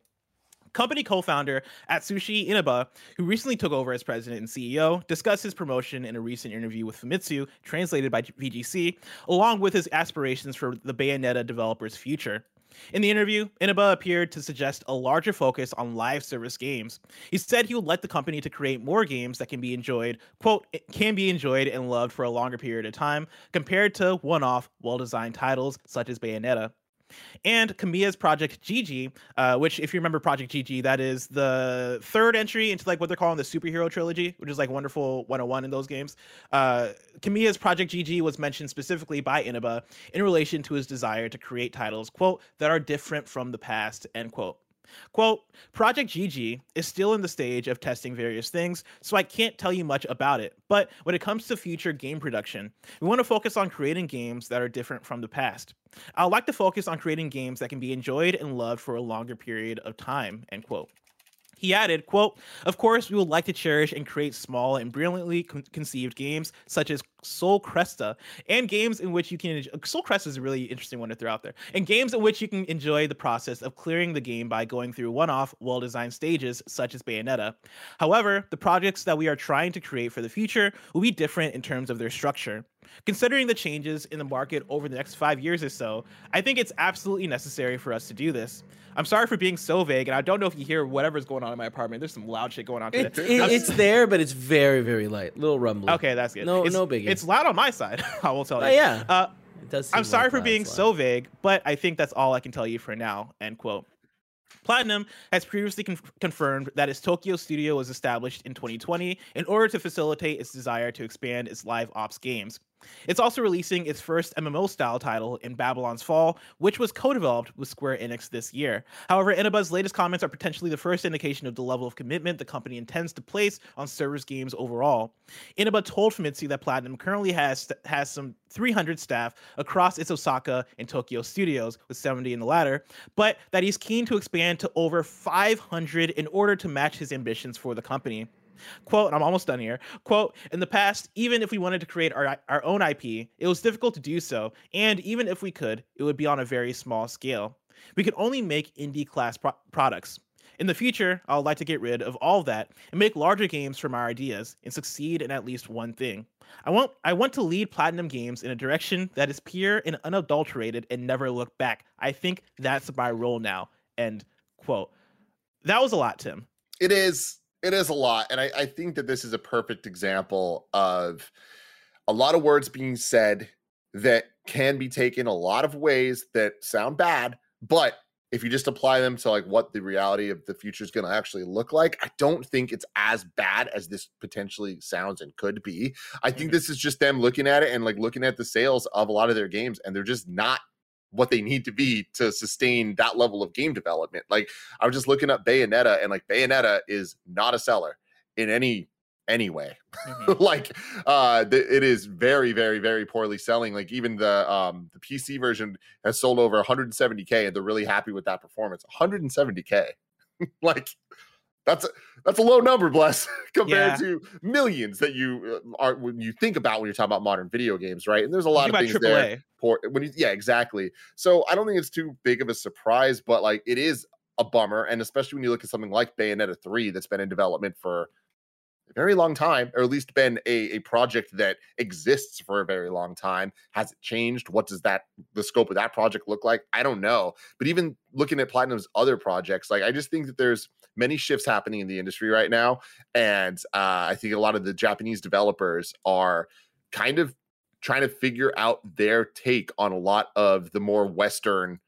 Company co-founder Atsushi Inaba, who recently took over as president and C E O, discussed his promotion in a recent interview with Famitsu, translated by V G C, along with his aspirations for the Bayonetta developer's future. In the interview, Inaba appeared to suggest a larger focus on live service games. He said he would let the company to create more games that can be enjoyed, quote, can be enjoyed and loved for a longer period of time compared to one-off, well-designed titles such as Bayonetta. and Kamiya's Project G G, uh, which, if you remember Project G G, that is the third entry into like what they're calling the superhero trilogy, which is like Wonderful one oh one in those games. Uh, Kamiya's Project G G was mentioned specifically by Inaba in relation to his desire to create titles, quote, that are different from the past, end quote. Quote, Project G G is still in the stage of testing various things, so I can't tell you much about it. But when it comes to future game production, we want to focus on creating games that are different from the past. I'd like to focus on creating games that can be enjoyed and loved for a longer period of time, end quote. He added, quote, of course, we would like to cherish and create small and brilliantly con- conceived games such as Soul Cresta and games in which you can... Soul Cresta is a really interesting one to throw out there. And games in which you can enjoy the process of clearing the game by going through one-off, well-designed stages such as Bayonetta. However, the projects that we are trying to create for the future will be different in terms of their structure. Considering the changes in the market over the next five years or so, I think it's absolutely necessary for us to do this. I'm sorry for being so vague, and I don't know if you hear whatever's going on in my apartment. There's some loud shit going on today. It, it, it's there, but it's very, very light. Little rumbling. Okay, that's good. No, it's, no biggie. It's loud on my side, I will tell you. Uh, yeah. Uh, it does seem I'm sorry like for being loud. So vague, but I think that's all I can tell you for now, end quote. Platinum has previously con- confirmed that its Tokyo studio was established in twenty twenty in order to facilitate its desire to expand its live ops games. It's also releasing its first M M O-style title in Babylon's Fall, which was co-developed with Square Enix this year. However, Inaba's latest comments are potentially the first indication of the level of commitment the company intends to place on servers games overall. Inaba told Famitsu that Platinum currently has has some three hundred staff across its Osaka and Tokyo studios, with seventy in the latter, but that he's keen to expand to over five hundred in order to match his ambitions for the company. Quote, and I'm almost done here, quote, in the past, even if we wanted to create our our own I P, it was difficult to do so, and even if we could, it would be on a very small scale. We could only make indie class pro- products. In the future, I would like to get rid of all that and make larger games from our ideas and succeed in at least one thing. I want I want to lead Platinum Games in a direction that is pure and unadulterated and never look back. I think that's my role now, end quote. That was a lot, Tim. It is. It is a lot, and I, I think that this is a perfect example of a lot of words being said that can be taken a lot of ways that sound bad, but if you just apply them to like what the reality of the future is going to actually look like, I don't think it's as bad as this potentially sounds and could be. I think this is just them looking at it and like looking at the sales of a lot of their games, and they're just not what they need to be to sustain that level of game development. Like I was just looking up Bayonetta, and like Bayonetta is not a seller in any any way. Mm-hmm. like uh, th- it is very, very, very poorly selling. Like even the um, the P C version has sold over one hundred seventy thousand, and they're really happy with that performance. one hundred seventy thousand, like that's a, that's a low number, Bless, compared yeah. to millions that you are when you think about when you're talking about modern video games, right? And there's a lot of things there. When you, yeah, exactly. So I don't think it's too big of a surprise, but like it is a bummer, and especially when you look at something like Bayonetta three that's been in development for a very long time, or at least been a, a project that exists for a very long time. Has it changed? What does that the scope of that project look like? I don't know. But even looking at Platinum's other projects, like I just think that there's many shifts happening in the industry right now, and uh, I think a lot of the Japanese developers are kind of trying to figure out their take on a lot of the more Western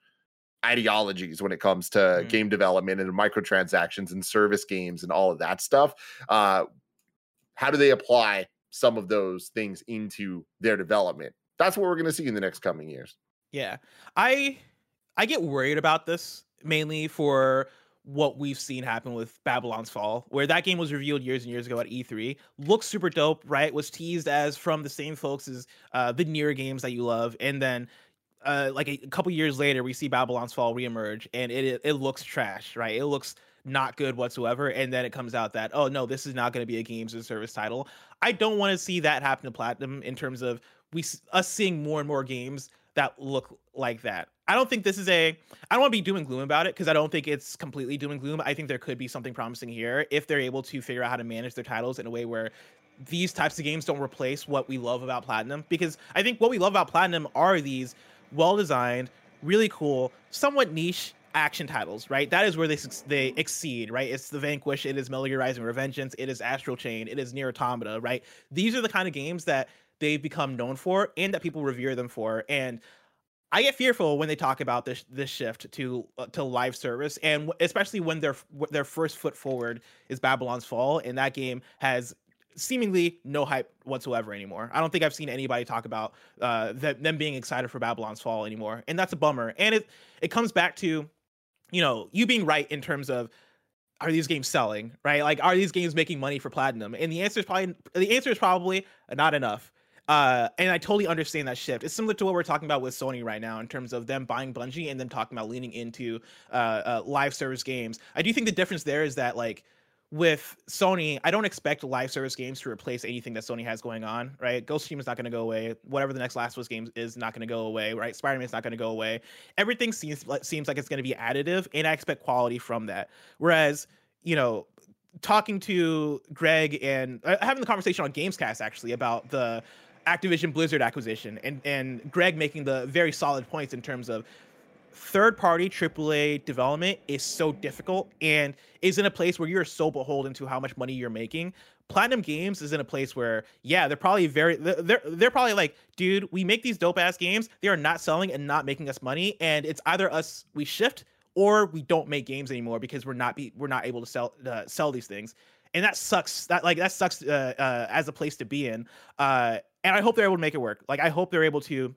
ideologies when it comes to mm-hmm. game development and microtransactions and service games and all of that stuff. Uh, how do they apply some of those things into their development? That's what we're going to see in the next coming years. Yeah. I, I get worried about this mainly for what we've seen happen with Babylon's Fall, where that game was revealed years and years ago at E three, looks super dope, right? Was teased as from the same folks as uh, the Nier games that you love. And then uh, like a, a couple years later, we see Babylon's Fall reemerge, and it, it, it looks trash, right? It looks not good whatsoever. And then it comes out that, oh no, this is not going to be a games and service title. I don't want to see that happen to Platinum in terms of we us seeing more and more games that look like that. I don't think this is a, I don't want to be doom and gloom about it because I don't think it's completely doom and gloom. I think there could be something promising here if they're able to figure out how to manage their titles in a way where these types of games don't replace what we love about Platinum, because I think what we love about Platinum are these well-designed, really cool, somewhat niche action titles, right? That is where they they exceed, right? It's The Vanquish, it is Metal Gear Rising Revengeance, it is Astral Chain, it is Nier Automata, right? These are the kind of games that they've become known for and that people revere them for. And I get fearful when they talk about this this shift to uh, to live service, and especially when their their first foot forward is Babylon's Fall, and that game has seemingly no hype whatsoever anymore. I don't think I've seen anybody talk about uh, that, them being excited for Babylon's Fall anymore, and that's a bummer. And it it comes back to, you know, you being right in terms of, are these games selling, right? Like, are these games making money for Platinum? And the answer is probably the answer is probably not enough. Uh, and I totally understand that shift. It's similar to what we're talking about with Sony right now in terms of them buying Bungie and them talking about leaning into uh, uh, live service games. I do think the difference there is that, like, with Sony, I don't expect live service games to replace anything that Sony has going on, right? Ghost Steam is not going to go away. Whatever the next Last of Us game is not going to go away, right? Spider-Man's not going to go away. Everything seems like, seems like it's going to be additive, and I expect quality from that. Whereas, you know, talking to Greg and uh, having the conversation on Gamescast, actually, about the Activision Blizzard acquisition, and, and Greg making the very solid points in terms of third-party triple A development is so difficult and is in a place where you're so beholden to how much money you're making. Platinum Games is in a place where, yeah, they're probably very, they're they're probably like, dude, we make these dope-ass games. They are not selling and not making us money, and it's either us, we shift, or we don't make games anymore because we're not be, we're not able to sell uh, sell these things, and that sucks. That like that sucks uh, uh, as a place to be in. Uh, and I hope they're able to make it work. Like I hope they're able to,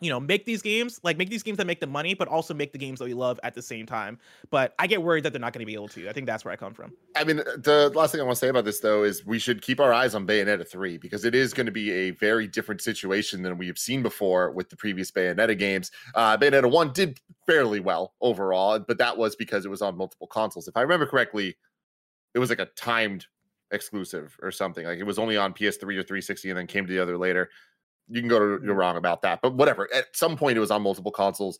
you know, make these games, like make these games that make the money, but also make the games that we love at the same time. But I get worried that they're not going to be able to. I think that's where I come from. I mean, the last thing I want to say about this, though, is we should keep our eyes on Bayonetta three, because it is going to be a very different situation than we have seen before with the previous Bayonetta games. Uh, Bayonetta one did fairly well overall, but that was because it was on multiple consoles. If I remember correctly, it was like a timed exclusive or something. Like it was only on P S three or three sixty and then came to the other later. You can go to, you're wrong about that, but whatever. At some point, it was on multiple consoles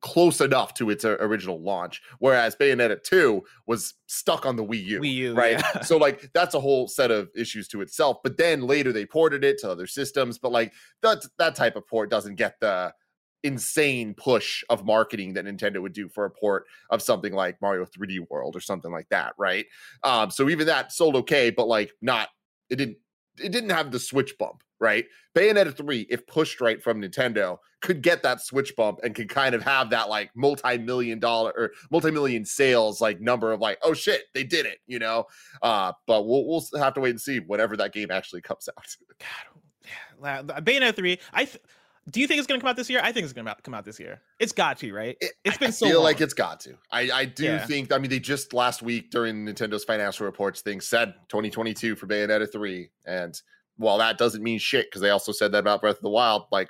close enough to its original launch, whereas Bayonetta two was stuck on the Wii U, Wii U right? Yeah. So, like, that's a whole set of issues to itself. But then later, they ported it to other systems. But, like, that, that type of port doesn't get the insane push of marketing that Nintendo would do for a port of something like Mario three D World or something like that, right? Um, so even that sold okay, but, like, not – it didn't it didn't have the Switch bump. Right? Bayonetta three, if pushed right from Nintendo, could get that Switch bump and could kind of have that like multi-million dollar or multi-million sales like number of like, oh shit, they did it, you know? Uh, but we'll we'll have to wait and see whenever that game actually comes out. God, yeah. Bayonetta three, I th- do you think it's going to come out this year? I think it's going to come out this year. It's got to, right? It, it's been I so feel long. like it's got to. I, I do yeah. think, I mean, they just last week during Nintendo's financial reports thing said twenty twenty-two for Bayonetta three, and well, that doesn't mean shit because they also said that about Breath of the Wild. Like,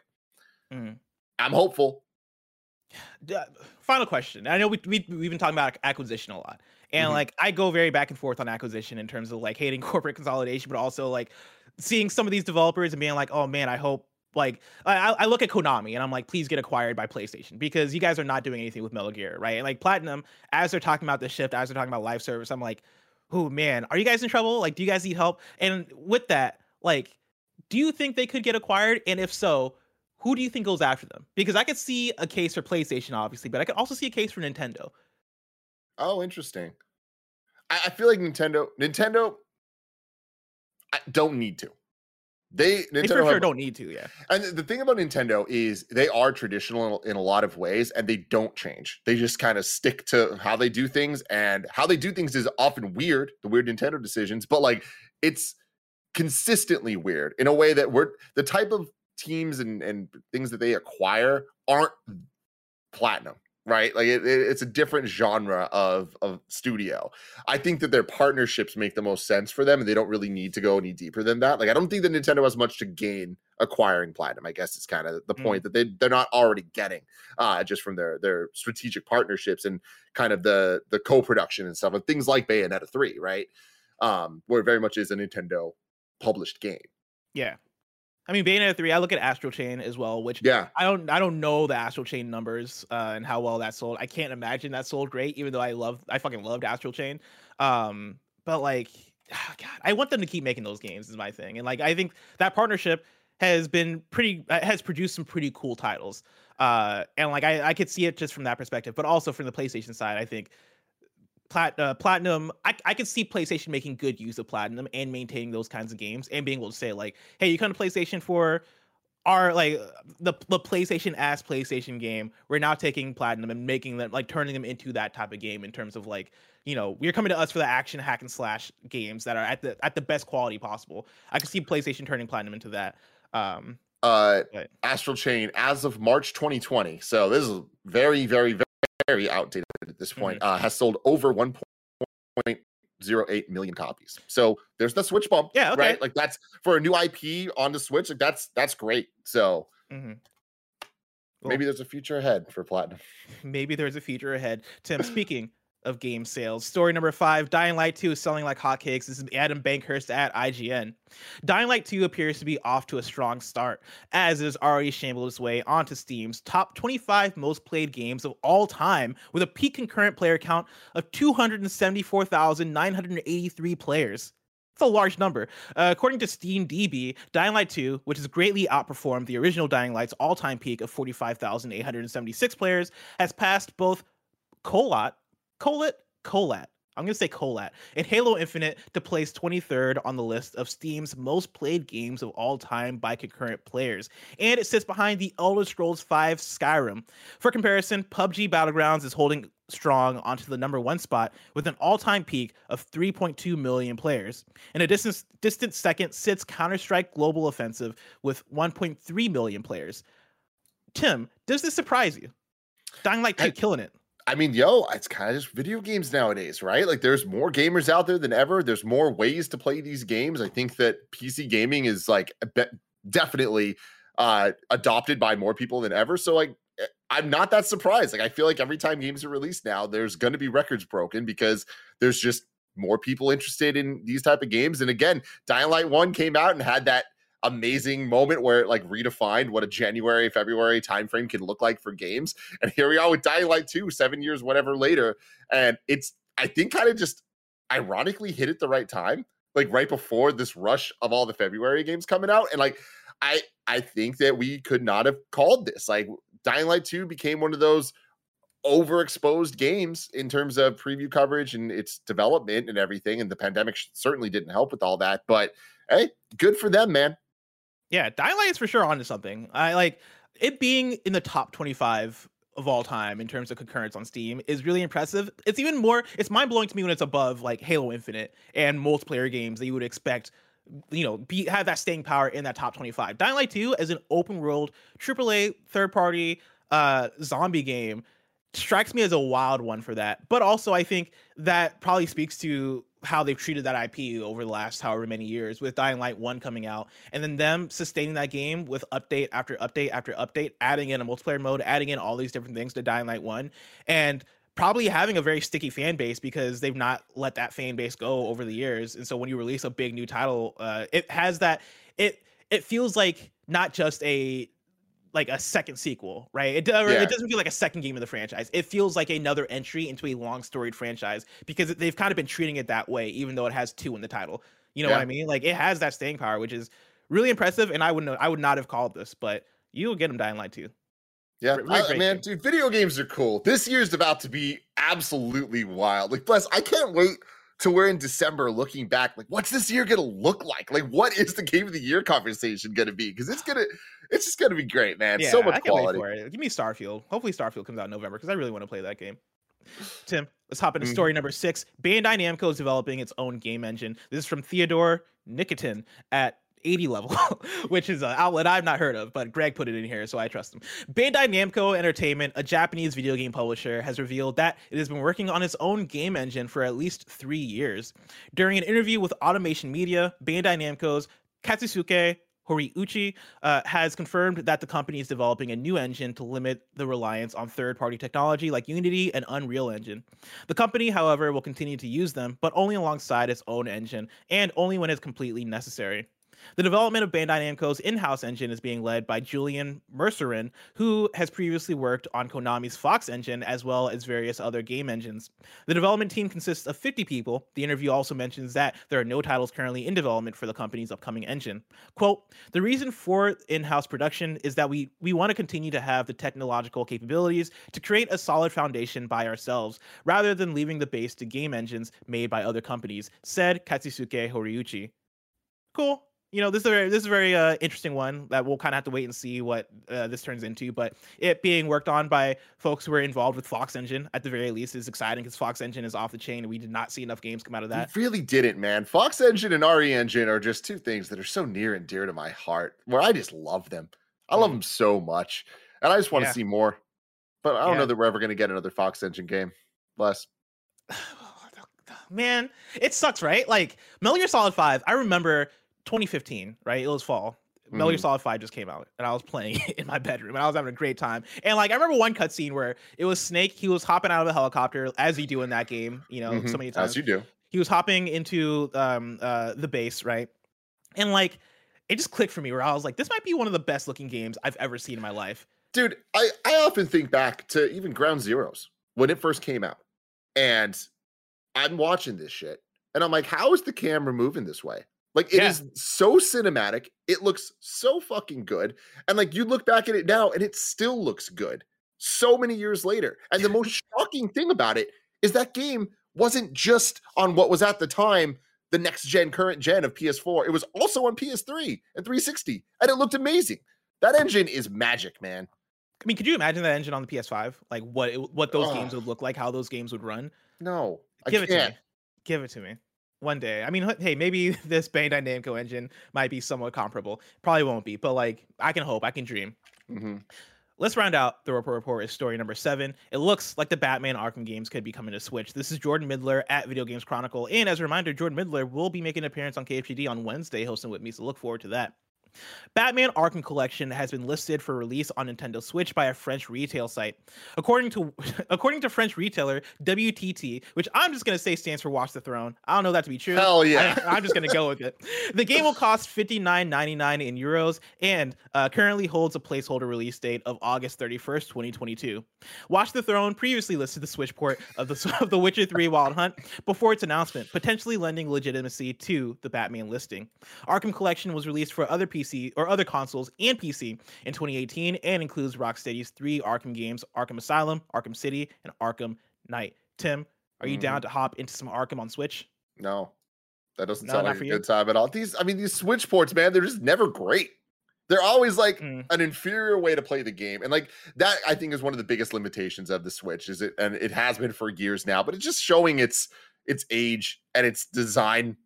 mm. I'm hopeful. Final question. I know we, we, we've been talking about acquisition a lot. And, mm-hmm. like, I go very back and forth on acquisition in terms of, like, hating corporate consolidation, but also, like, seeing some of these developers and being like, oh, man, I hope, like, I, I look at Konami and I'm like, please get acquired by PlayStation because you guys are not doing anything with Metal Gear, right? And, like, Platinum, as they're talking about this shift, as they're talking about live service, I'm like, oh, man, are you guys in trouble? Like, do you guys need help? And with that, like, do you think they could get acquired? And if so, who do you think goes after them? Because I could see a case for PlayStation, obviously, but I could also see a case for Nintendo. Oh, interesting. I, I feel like Nintendo, Nintendo I don't need to. They, Nintendo they for sure have, don't need to, yeah. And the thing about Nintendo is they are traditional in a lot of ways, and they don't change. They just kind of stick to how they do things, and how they do things is often weird, the weird Nintendo decisions, but, like, it's consistently weird in a way that we're the type of teams and, and things that they acquire aren't Platinum, right? Like it, it, it's a different genre of, of studio. I think that their partnerships make the most sense for them, and they don't really need to go any deeper than that. Like, I don't think that Nintendo has much to gain acquiring Platinum. I guess it's kind of the point mm. that they, they're not already getting uh, just from their, their strategic partnerships and kind of the, the co-production and stuff and things like Bayonetta three, right? Um, where it very much is a Nintendo published game. Yeah. I mean, Bayonetta three, I look at Astral Chain as well, which yeah. I don't I don't know the Astral Chain numbers uh, and how well that sold. I can't imagine that sold great, even though I love I fucking loved Astral Chain. Um, but like, oh God, I want them to keep making those games is my thing. And like, I think that partnership has been pretty has produced some pretty cool titles. Uh, and like, I, I could see it just from that perspective, but also from the PlayStation side, I think Plat, uh, Platinum, I, I can see PlayStation making good use of Platinum and maintaining those kinds of games and being able to say like, hey, you come to PlayStation for are like the the PlayStation ass PlayStation game. We're now taking Platinum and making them like turning them into that type of game in terms of like, you know, you're coming to us for the action hack and slash games that are at the at the best quality possible. I could see PlayStation turning Platinum into that. Um, uh, but. Astral Chain as of March twenty twenty. So this is very, very, very, very outdated at this point. Mm-hmm. Uh, has sold over one point zero eight million copies. So there's the Switch bump, yeah, okay. right? Like that's for a new I P on the Switch. Like that's that's great. So mm-hmm. cool. maybe there's a future ahead for Platinum. Maybe there's a future ahead. Tim, speaking of game sales, story number five: Dying Light two is selling like hotcakes. This is Adam Bankhurst at I G N. Dying Light two appears to be off to a strong start, as it has already shambled its way onto Steam's top twenty-five most played games of all time, with a peak concurrent player count of two hundred seventy-four thousand nine hundred eighty-three players. It's a large number. Uh, according to SteamDB, Dying Light two, which has greatly outperformed the original Dying Light's all-time peak of forty-five thousand eight hundred seventy-six players, has passed both Colot Colat, Colat, I'm going to say Colat, and Halo Infinite to place twenty-third on the list of Steam's most played games of all time by concurrent players. And it sits behind The Elder Scrolls V Skyrim. For comparison, P U B G Battlegrounds is holding strong onto the number one spot with an all-time peak of three point two million players. In a distant, distant second sits Counter-Strike Global Offensive with one point three million players. Tim, does this surprise you? Dying Light two I- killing it. I mean, yo, it's kind of just video games nowadays, right? Like there's more gamers out there than ever. There's more ways to play these games. I think that P C gaming is like be- definitely uh, adopted by more people than ever. So like, I'm not that surprised. Like I feel like every time games are released now, there's going to be records broken because there's just more people interested in these type of games. And again, Dying Light one came out and had that amazing moment where it like redefined what a January, February timeframe can look like for games. And here we are with Dying Light two, seven years, whatever later. And it's, I think, kind of just ironically hit at the right time, like right before this rush of all the February games coming out. And like, I, I think that we could not have called this. Like Dying Light two became one of those overexposed games in terms of preview coverage and its development and everything. And the pandemic certainly didn't help with all that, but hey, good for them, man. Yeah, Dying Light is for sure onto something. I like it being in the top twenty-five of all time in terms of concurrence on Steam is really impressive. It's even more, it's mind blowing to me when it's above like Halo Infinite and multiplayer games that you would expect, you know, be have that staying power in that top twenty-five. Dying Light two as an open world triple A third party uh, zombie game strikes me as a wild one for that. But also, I think that probably speaks to how they've treated that I P over the last however many years, with Dying Light one coming out and then them sustaining that game with update after update after update, adding in a multiplayer mode, adding in all these different things to Dying Light one, and probably having a very sticky fan base because they've not let that fan base go over the years. And so when you release a big new title, uh, it has that, it, it feels like not just a, like a second sequel, right? It, yeah. it doesn't feel like a second game of the franchise. It feels like another entry into a long storied franchise because they've kind of been treating it that way, even though it has two in the title. You know yeah. what I mean? Like it has that staying power, which is really impressive. And I wouldn't, I would not have called this, but you'll get them Dying Light too. Yeah, really uh, man, game. Dude, video games are cool. This year's about to be absolutely wild. Like, bless, I can't wait till we're in December looking back. Like, what's this year gonna look like? Like, what is the game of the year conversation gonna be? Because it's gonna. It's just gonna be great, man. Yeah, so much I can't quality. Wait for it. Give me Starfield. Hopefully, Starfield comes out in November because I really want to play that game. Tim, let's hop into mm-hmm. story number six. Bandai Namco is developing its own game engine. This is from Theodore Nikitin at eighty Level, which is an outlet I've not heard of, but Greg put it in here, so I trust him. Bandai Namco Entertainment, a Japanese video game publisher, has revealed that it has been working on its own game engine for at least three years. During an interview with Automation Media, Bandai Namco's Katsusuke Horiuchi uh, has confirmed that the company is developing a new engine to limit the reliance on third-party technology like Unity and Unreal Engine. The company, however, will continue to use them, but only alongside its own engine and only when it's completely necessary. The development of Bandai Namco's in-house engine is being led by Julian Mercerin, who has previously worked on Konami's Fox engine as well as various other game engines. The development team consists of fifty people. The interview also mentions that there are no titles currently in development for the company's upcoming engine. Quote, the reason for in-house production is that we, we want to continue to have the technological capabilities to create a solid foundation by ourselves, rather than leaving the base to game engines made by other companies, said Katsusuke Horiuchi. Cool. you know, this is a very, this is a very uh, interesting one that we'll kind of have to wait and see what uh, this turns into. But it being worked on by folks who are involved with Fox Engine at the very least is exciting, because Fox Engine is off the chain, and we did not see enough games come out of that. We really didn't, man. Fox Engine and R E Engine are just two things that are so near and dear to my heart, where I just love them. I love mm. them so much, and I just want to yeah. see more. But I don't yeah. know that we're ever going to get another Fox Engine game. Bless. Man, it sucks, right? Like, Metal Gear Solid five, I remember twenty fifteen, right? It was fall. Mm-hmm. Metal Gear Solid five just came out, and I was playing it in my bedroom, and I was having a great time. And, like, I remember one cutscene where it was Snake. He was hopping out of a helicopter, as you do in that game, you know, mm-hmm. so many times. As you do. He was hopping into um, uh, the base, right? And, like, it just clicked for me, where I was like, this might be one of the best-looking games I've ever seen in my life. Dude, I, I often think back to even Ground Zeroes, when it first came out, and I'm watching this shit, and I'm like, how is the camera moving this way? Like, it yeah. is so cinematic. It looks so fucking good. And, like, you look back at it now, and it still looks good so many years later. And the most shocking thing about it is that game wasn't just on what was at the time the next gen, current gen of P S four. It was also on P S three and three sixty, and it looked amazing. That engine is magic, man. I mean, could you imagine that engine on the P S five? Like, what it, what those Ugh. games would look like, how those games would run? No. Give I it can't. to me. Give it to me. One day. I mean, hey, maybe this Bandai Namco engine might be somewhat comparable. Probably won't be, but, like, I can hope. I can dream. Mm-hmm. Let's round out the Report Report with story number seven. It looks like the Batman Arkham games could be coming to Switch. This is Jordan Midler at Video Games Chronicle. And as a reminder, Jordan Midler will be making an appearance on K F G D on Wednesday, hosting with me, so look forward to that. Batman Arkham Collection has been listed for release on Nintendo Switch by a French retail site. According to according to French retailer W T T, which I'm just going to say stands for Watch the Throne. I don't know that to be true. Hell yeah. I, I'm just going to go with it. The game will cost fifty-nine ninety-nine in euros and uh, currently holds a placeholder release date of August thirty-first, twenty twenty-two. Watch the Throne previously listed the Switch port of the, of the Witcher three Wild Hunt before its announcement, potentially lending legitimacy to the Batman listing. Arkham Collection was released for other P C or other consoles and P C in twenty eighteen, and includes Rocksteady's three Arkham games, Arkham Asylum, Arkham City, and Arkham Knight. Tim, are you mm. down to hop into some Arkham on Switch? No, that doesn't no, sound like a you. good time at all. These, I mean, these Switch ports, man, they're just never great. They're always like mm. an inferior way to play the game. And, like, that, I think, is one of the biggest limitations of the Switch, is it, and it has been for years now, but it's just showing its, its age and its design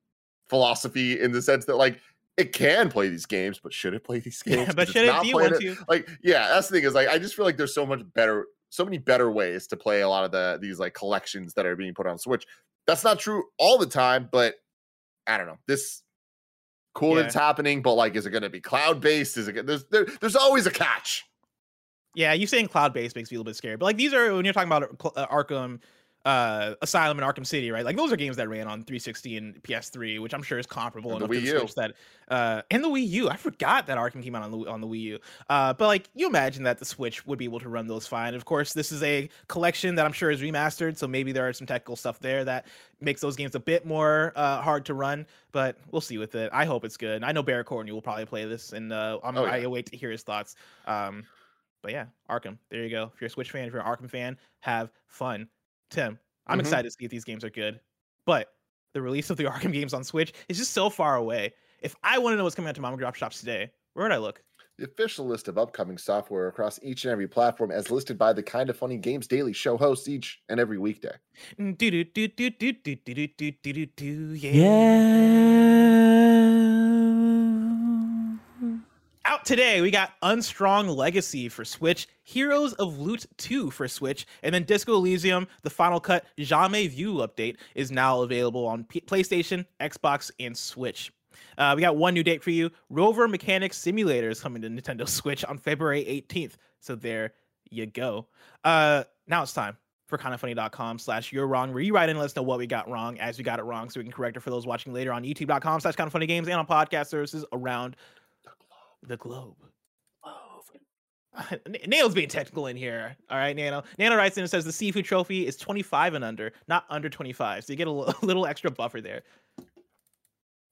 philosophy, in the sense that, like, it can play these games, but should it play these games? Yeah, but should it? Do you want it? to? Like, yeah, that's the thing, is, like, I just feel like there's so much better, so many better ways to play a lot of the these like collections that are being put on Switch. That's not true all the time, but I don't know. This cool yeah. it's happening, but, like, is it going to be cloud based? Is it there's there, there's always a catch? Yeah, you saying cloud based makes me a little bit scared. But, like, these are, when you're talking about uh, Arkham uh Asylum and Arkham City, right? Like, those are games that ran on three sixty and P S three, which I'm sure is comparable and the Wii U. That uh and the Wii U. I forgot that Arkham came out on the on the Wii U. Uh but, like, you imagine that the Switch would be able to run those fine. Of course, this is a collection that I'm sure is remastered, so maybe there are some technical stuff there that makes those games a bit more uh hard to run, but we'll see with it. I hope it's good. I know Barry Corney will probably play this, and uh I'm, oh, yeah. I await to hear his thoughts. Um but yeah, Arkham. There you go. If you're a Switch fan, if you're an Arkham fan, have fun. Tim, I'm mm-hmm. excited to see if these games are good, but the release of the Arkham games on Switch is just so far away. If I want to know what's coming out to Mom and Drop Shops today, where would I look? The official list of upcoming software across each and every platform as listed by the Kind of Funny Games Daily show hosts each and every weekday. Do do do do do do do do do do yeah. yeah. Out today, we got Unstrong Legacy for Switch, Heroes of Loot two for Switch, and then Disco Elysium, the Final Cut Jamais Vu update is now available on P- PlayStation, Xbox, and Switch. Uh, we got one new date for you. Rover Mechanic Simulator is coming to Nintendo Switch on February eighteenth. So there you go. Uh, now it's time for kind of funny dot com slash you're wrong, where you write in and let us know what we got wrong, as we got it wrong, so we can correct it for those watching later on youtube dot com slash kind of funny games and on podcast services around the globe. Nano's being technical in here. All right, Nano. Nano writes in and says the Sifu trophy is twenty-five and under, not under twenty-five. So you get a l- little extra buffer there.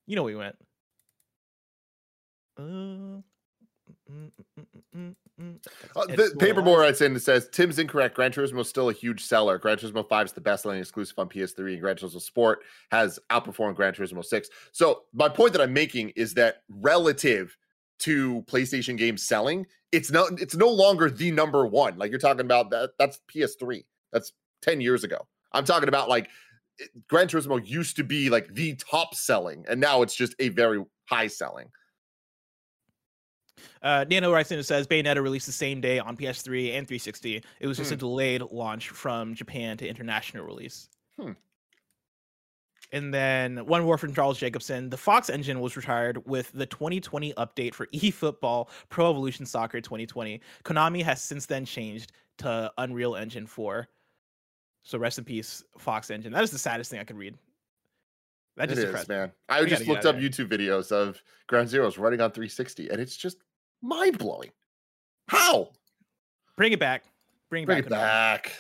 You know where we went. Uh, mm, mm, mm, mm. Mm. Uh, the Paperboard writes in and says, Tim's incorrect. Gran Turismo is still a huge seller. Gran Turismo five is the best selling exclusive on P S three, and Gran Turismo Sport has outperformed Gran Turismo six. So my point that I'm making is that relative to PlayStation games selling, it's not, it's no longer the number one. Like you're talking about that, that's P S three. That's ten years ago. I'm talking about like Gran Turismo used to be like the top selling, and now it's just a very high selling. Uh, Nano writes in and says Bayonetta released the same day on P S three and three sixty. It was just hmm. a delayed launch from Japan to international release. Hmm. And then one more from Charles Jacobson. The Fox engine was retired with the twenty twenty update for eFootball Pro Evolution Soccer twenty twenty. Konami has since then changed to Unreal Engine four. So rest in peace, Fox engine. That is the saddest thing I could read. That just it is, man. I we just looked up YouTube videos of Ground Zeroes running on three sixty, and it's just mind blowing. How? Bring it back. Bring it Bring back. It back.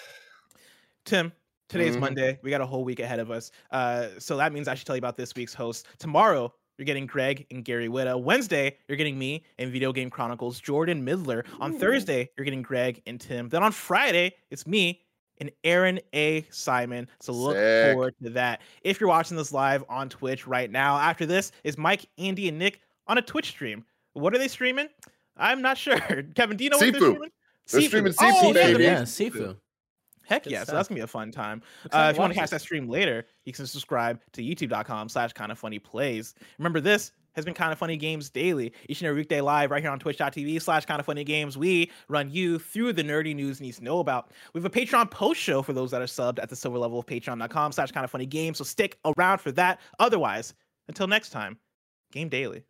Tim, today's mm-hmm. Monday. We got a whole week ahead of us. Uh, so that means I should tell you about this week's host. Tomorrow, you're getting Greg and Gary Witta. Wednesday, you're getting me and Video Game Chronicles, Jordan Midler. On Ooh. Thursday, you're getting Greg and Tim. Then on Friday, it's me and Aaron A. Simon. So look Sick. forward to that. If you're watching this live on Twitch right now, after this is Mike, Andy, and Nick on a Twitch stream. What are they streaming? I'm not sure. Kevin, do you know Sifu. what they're streaming? They're Sifu. streaming Sifu, oh, baby. Yeah, Sifu. Heck Good yeah, stuff. So that's going to be a fun time. Uh, if you want to catch that stream later, you can subscribe to youtube dot com slash kind of funny plays. Remember, this has been Kind of Funny Games Daily. Each and every weekday live right here on twitch dot t v slash kind of funny games. We run you through the nerdy news you need to know about. We have a Patreon post show for those that are subbed at the silver level of patreon dot com slash kind of funny games. So stick around for that. Otherwise, until next time, Game Daily.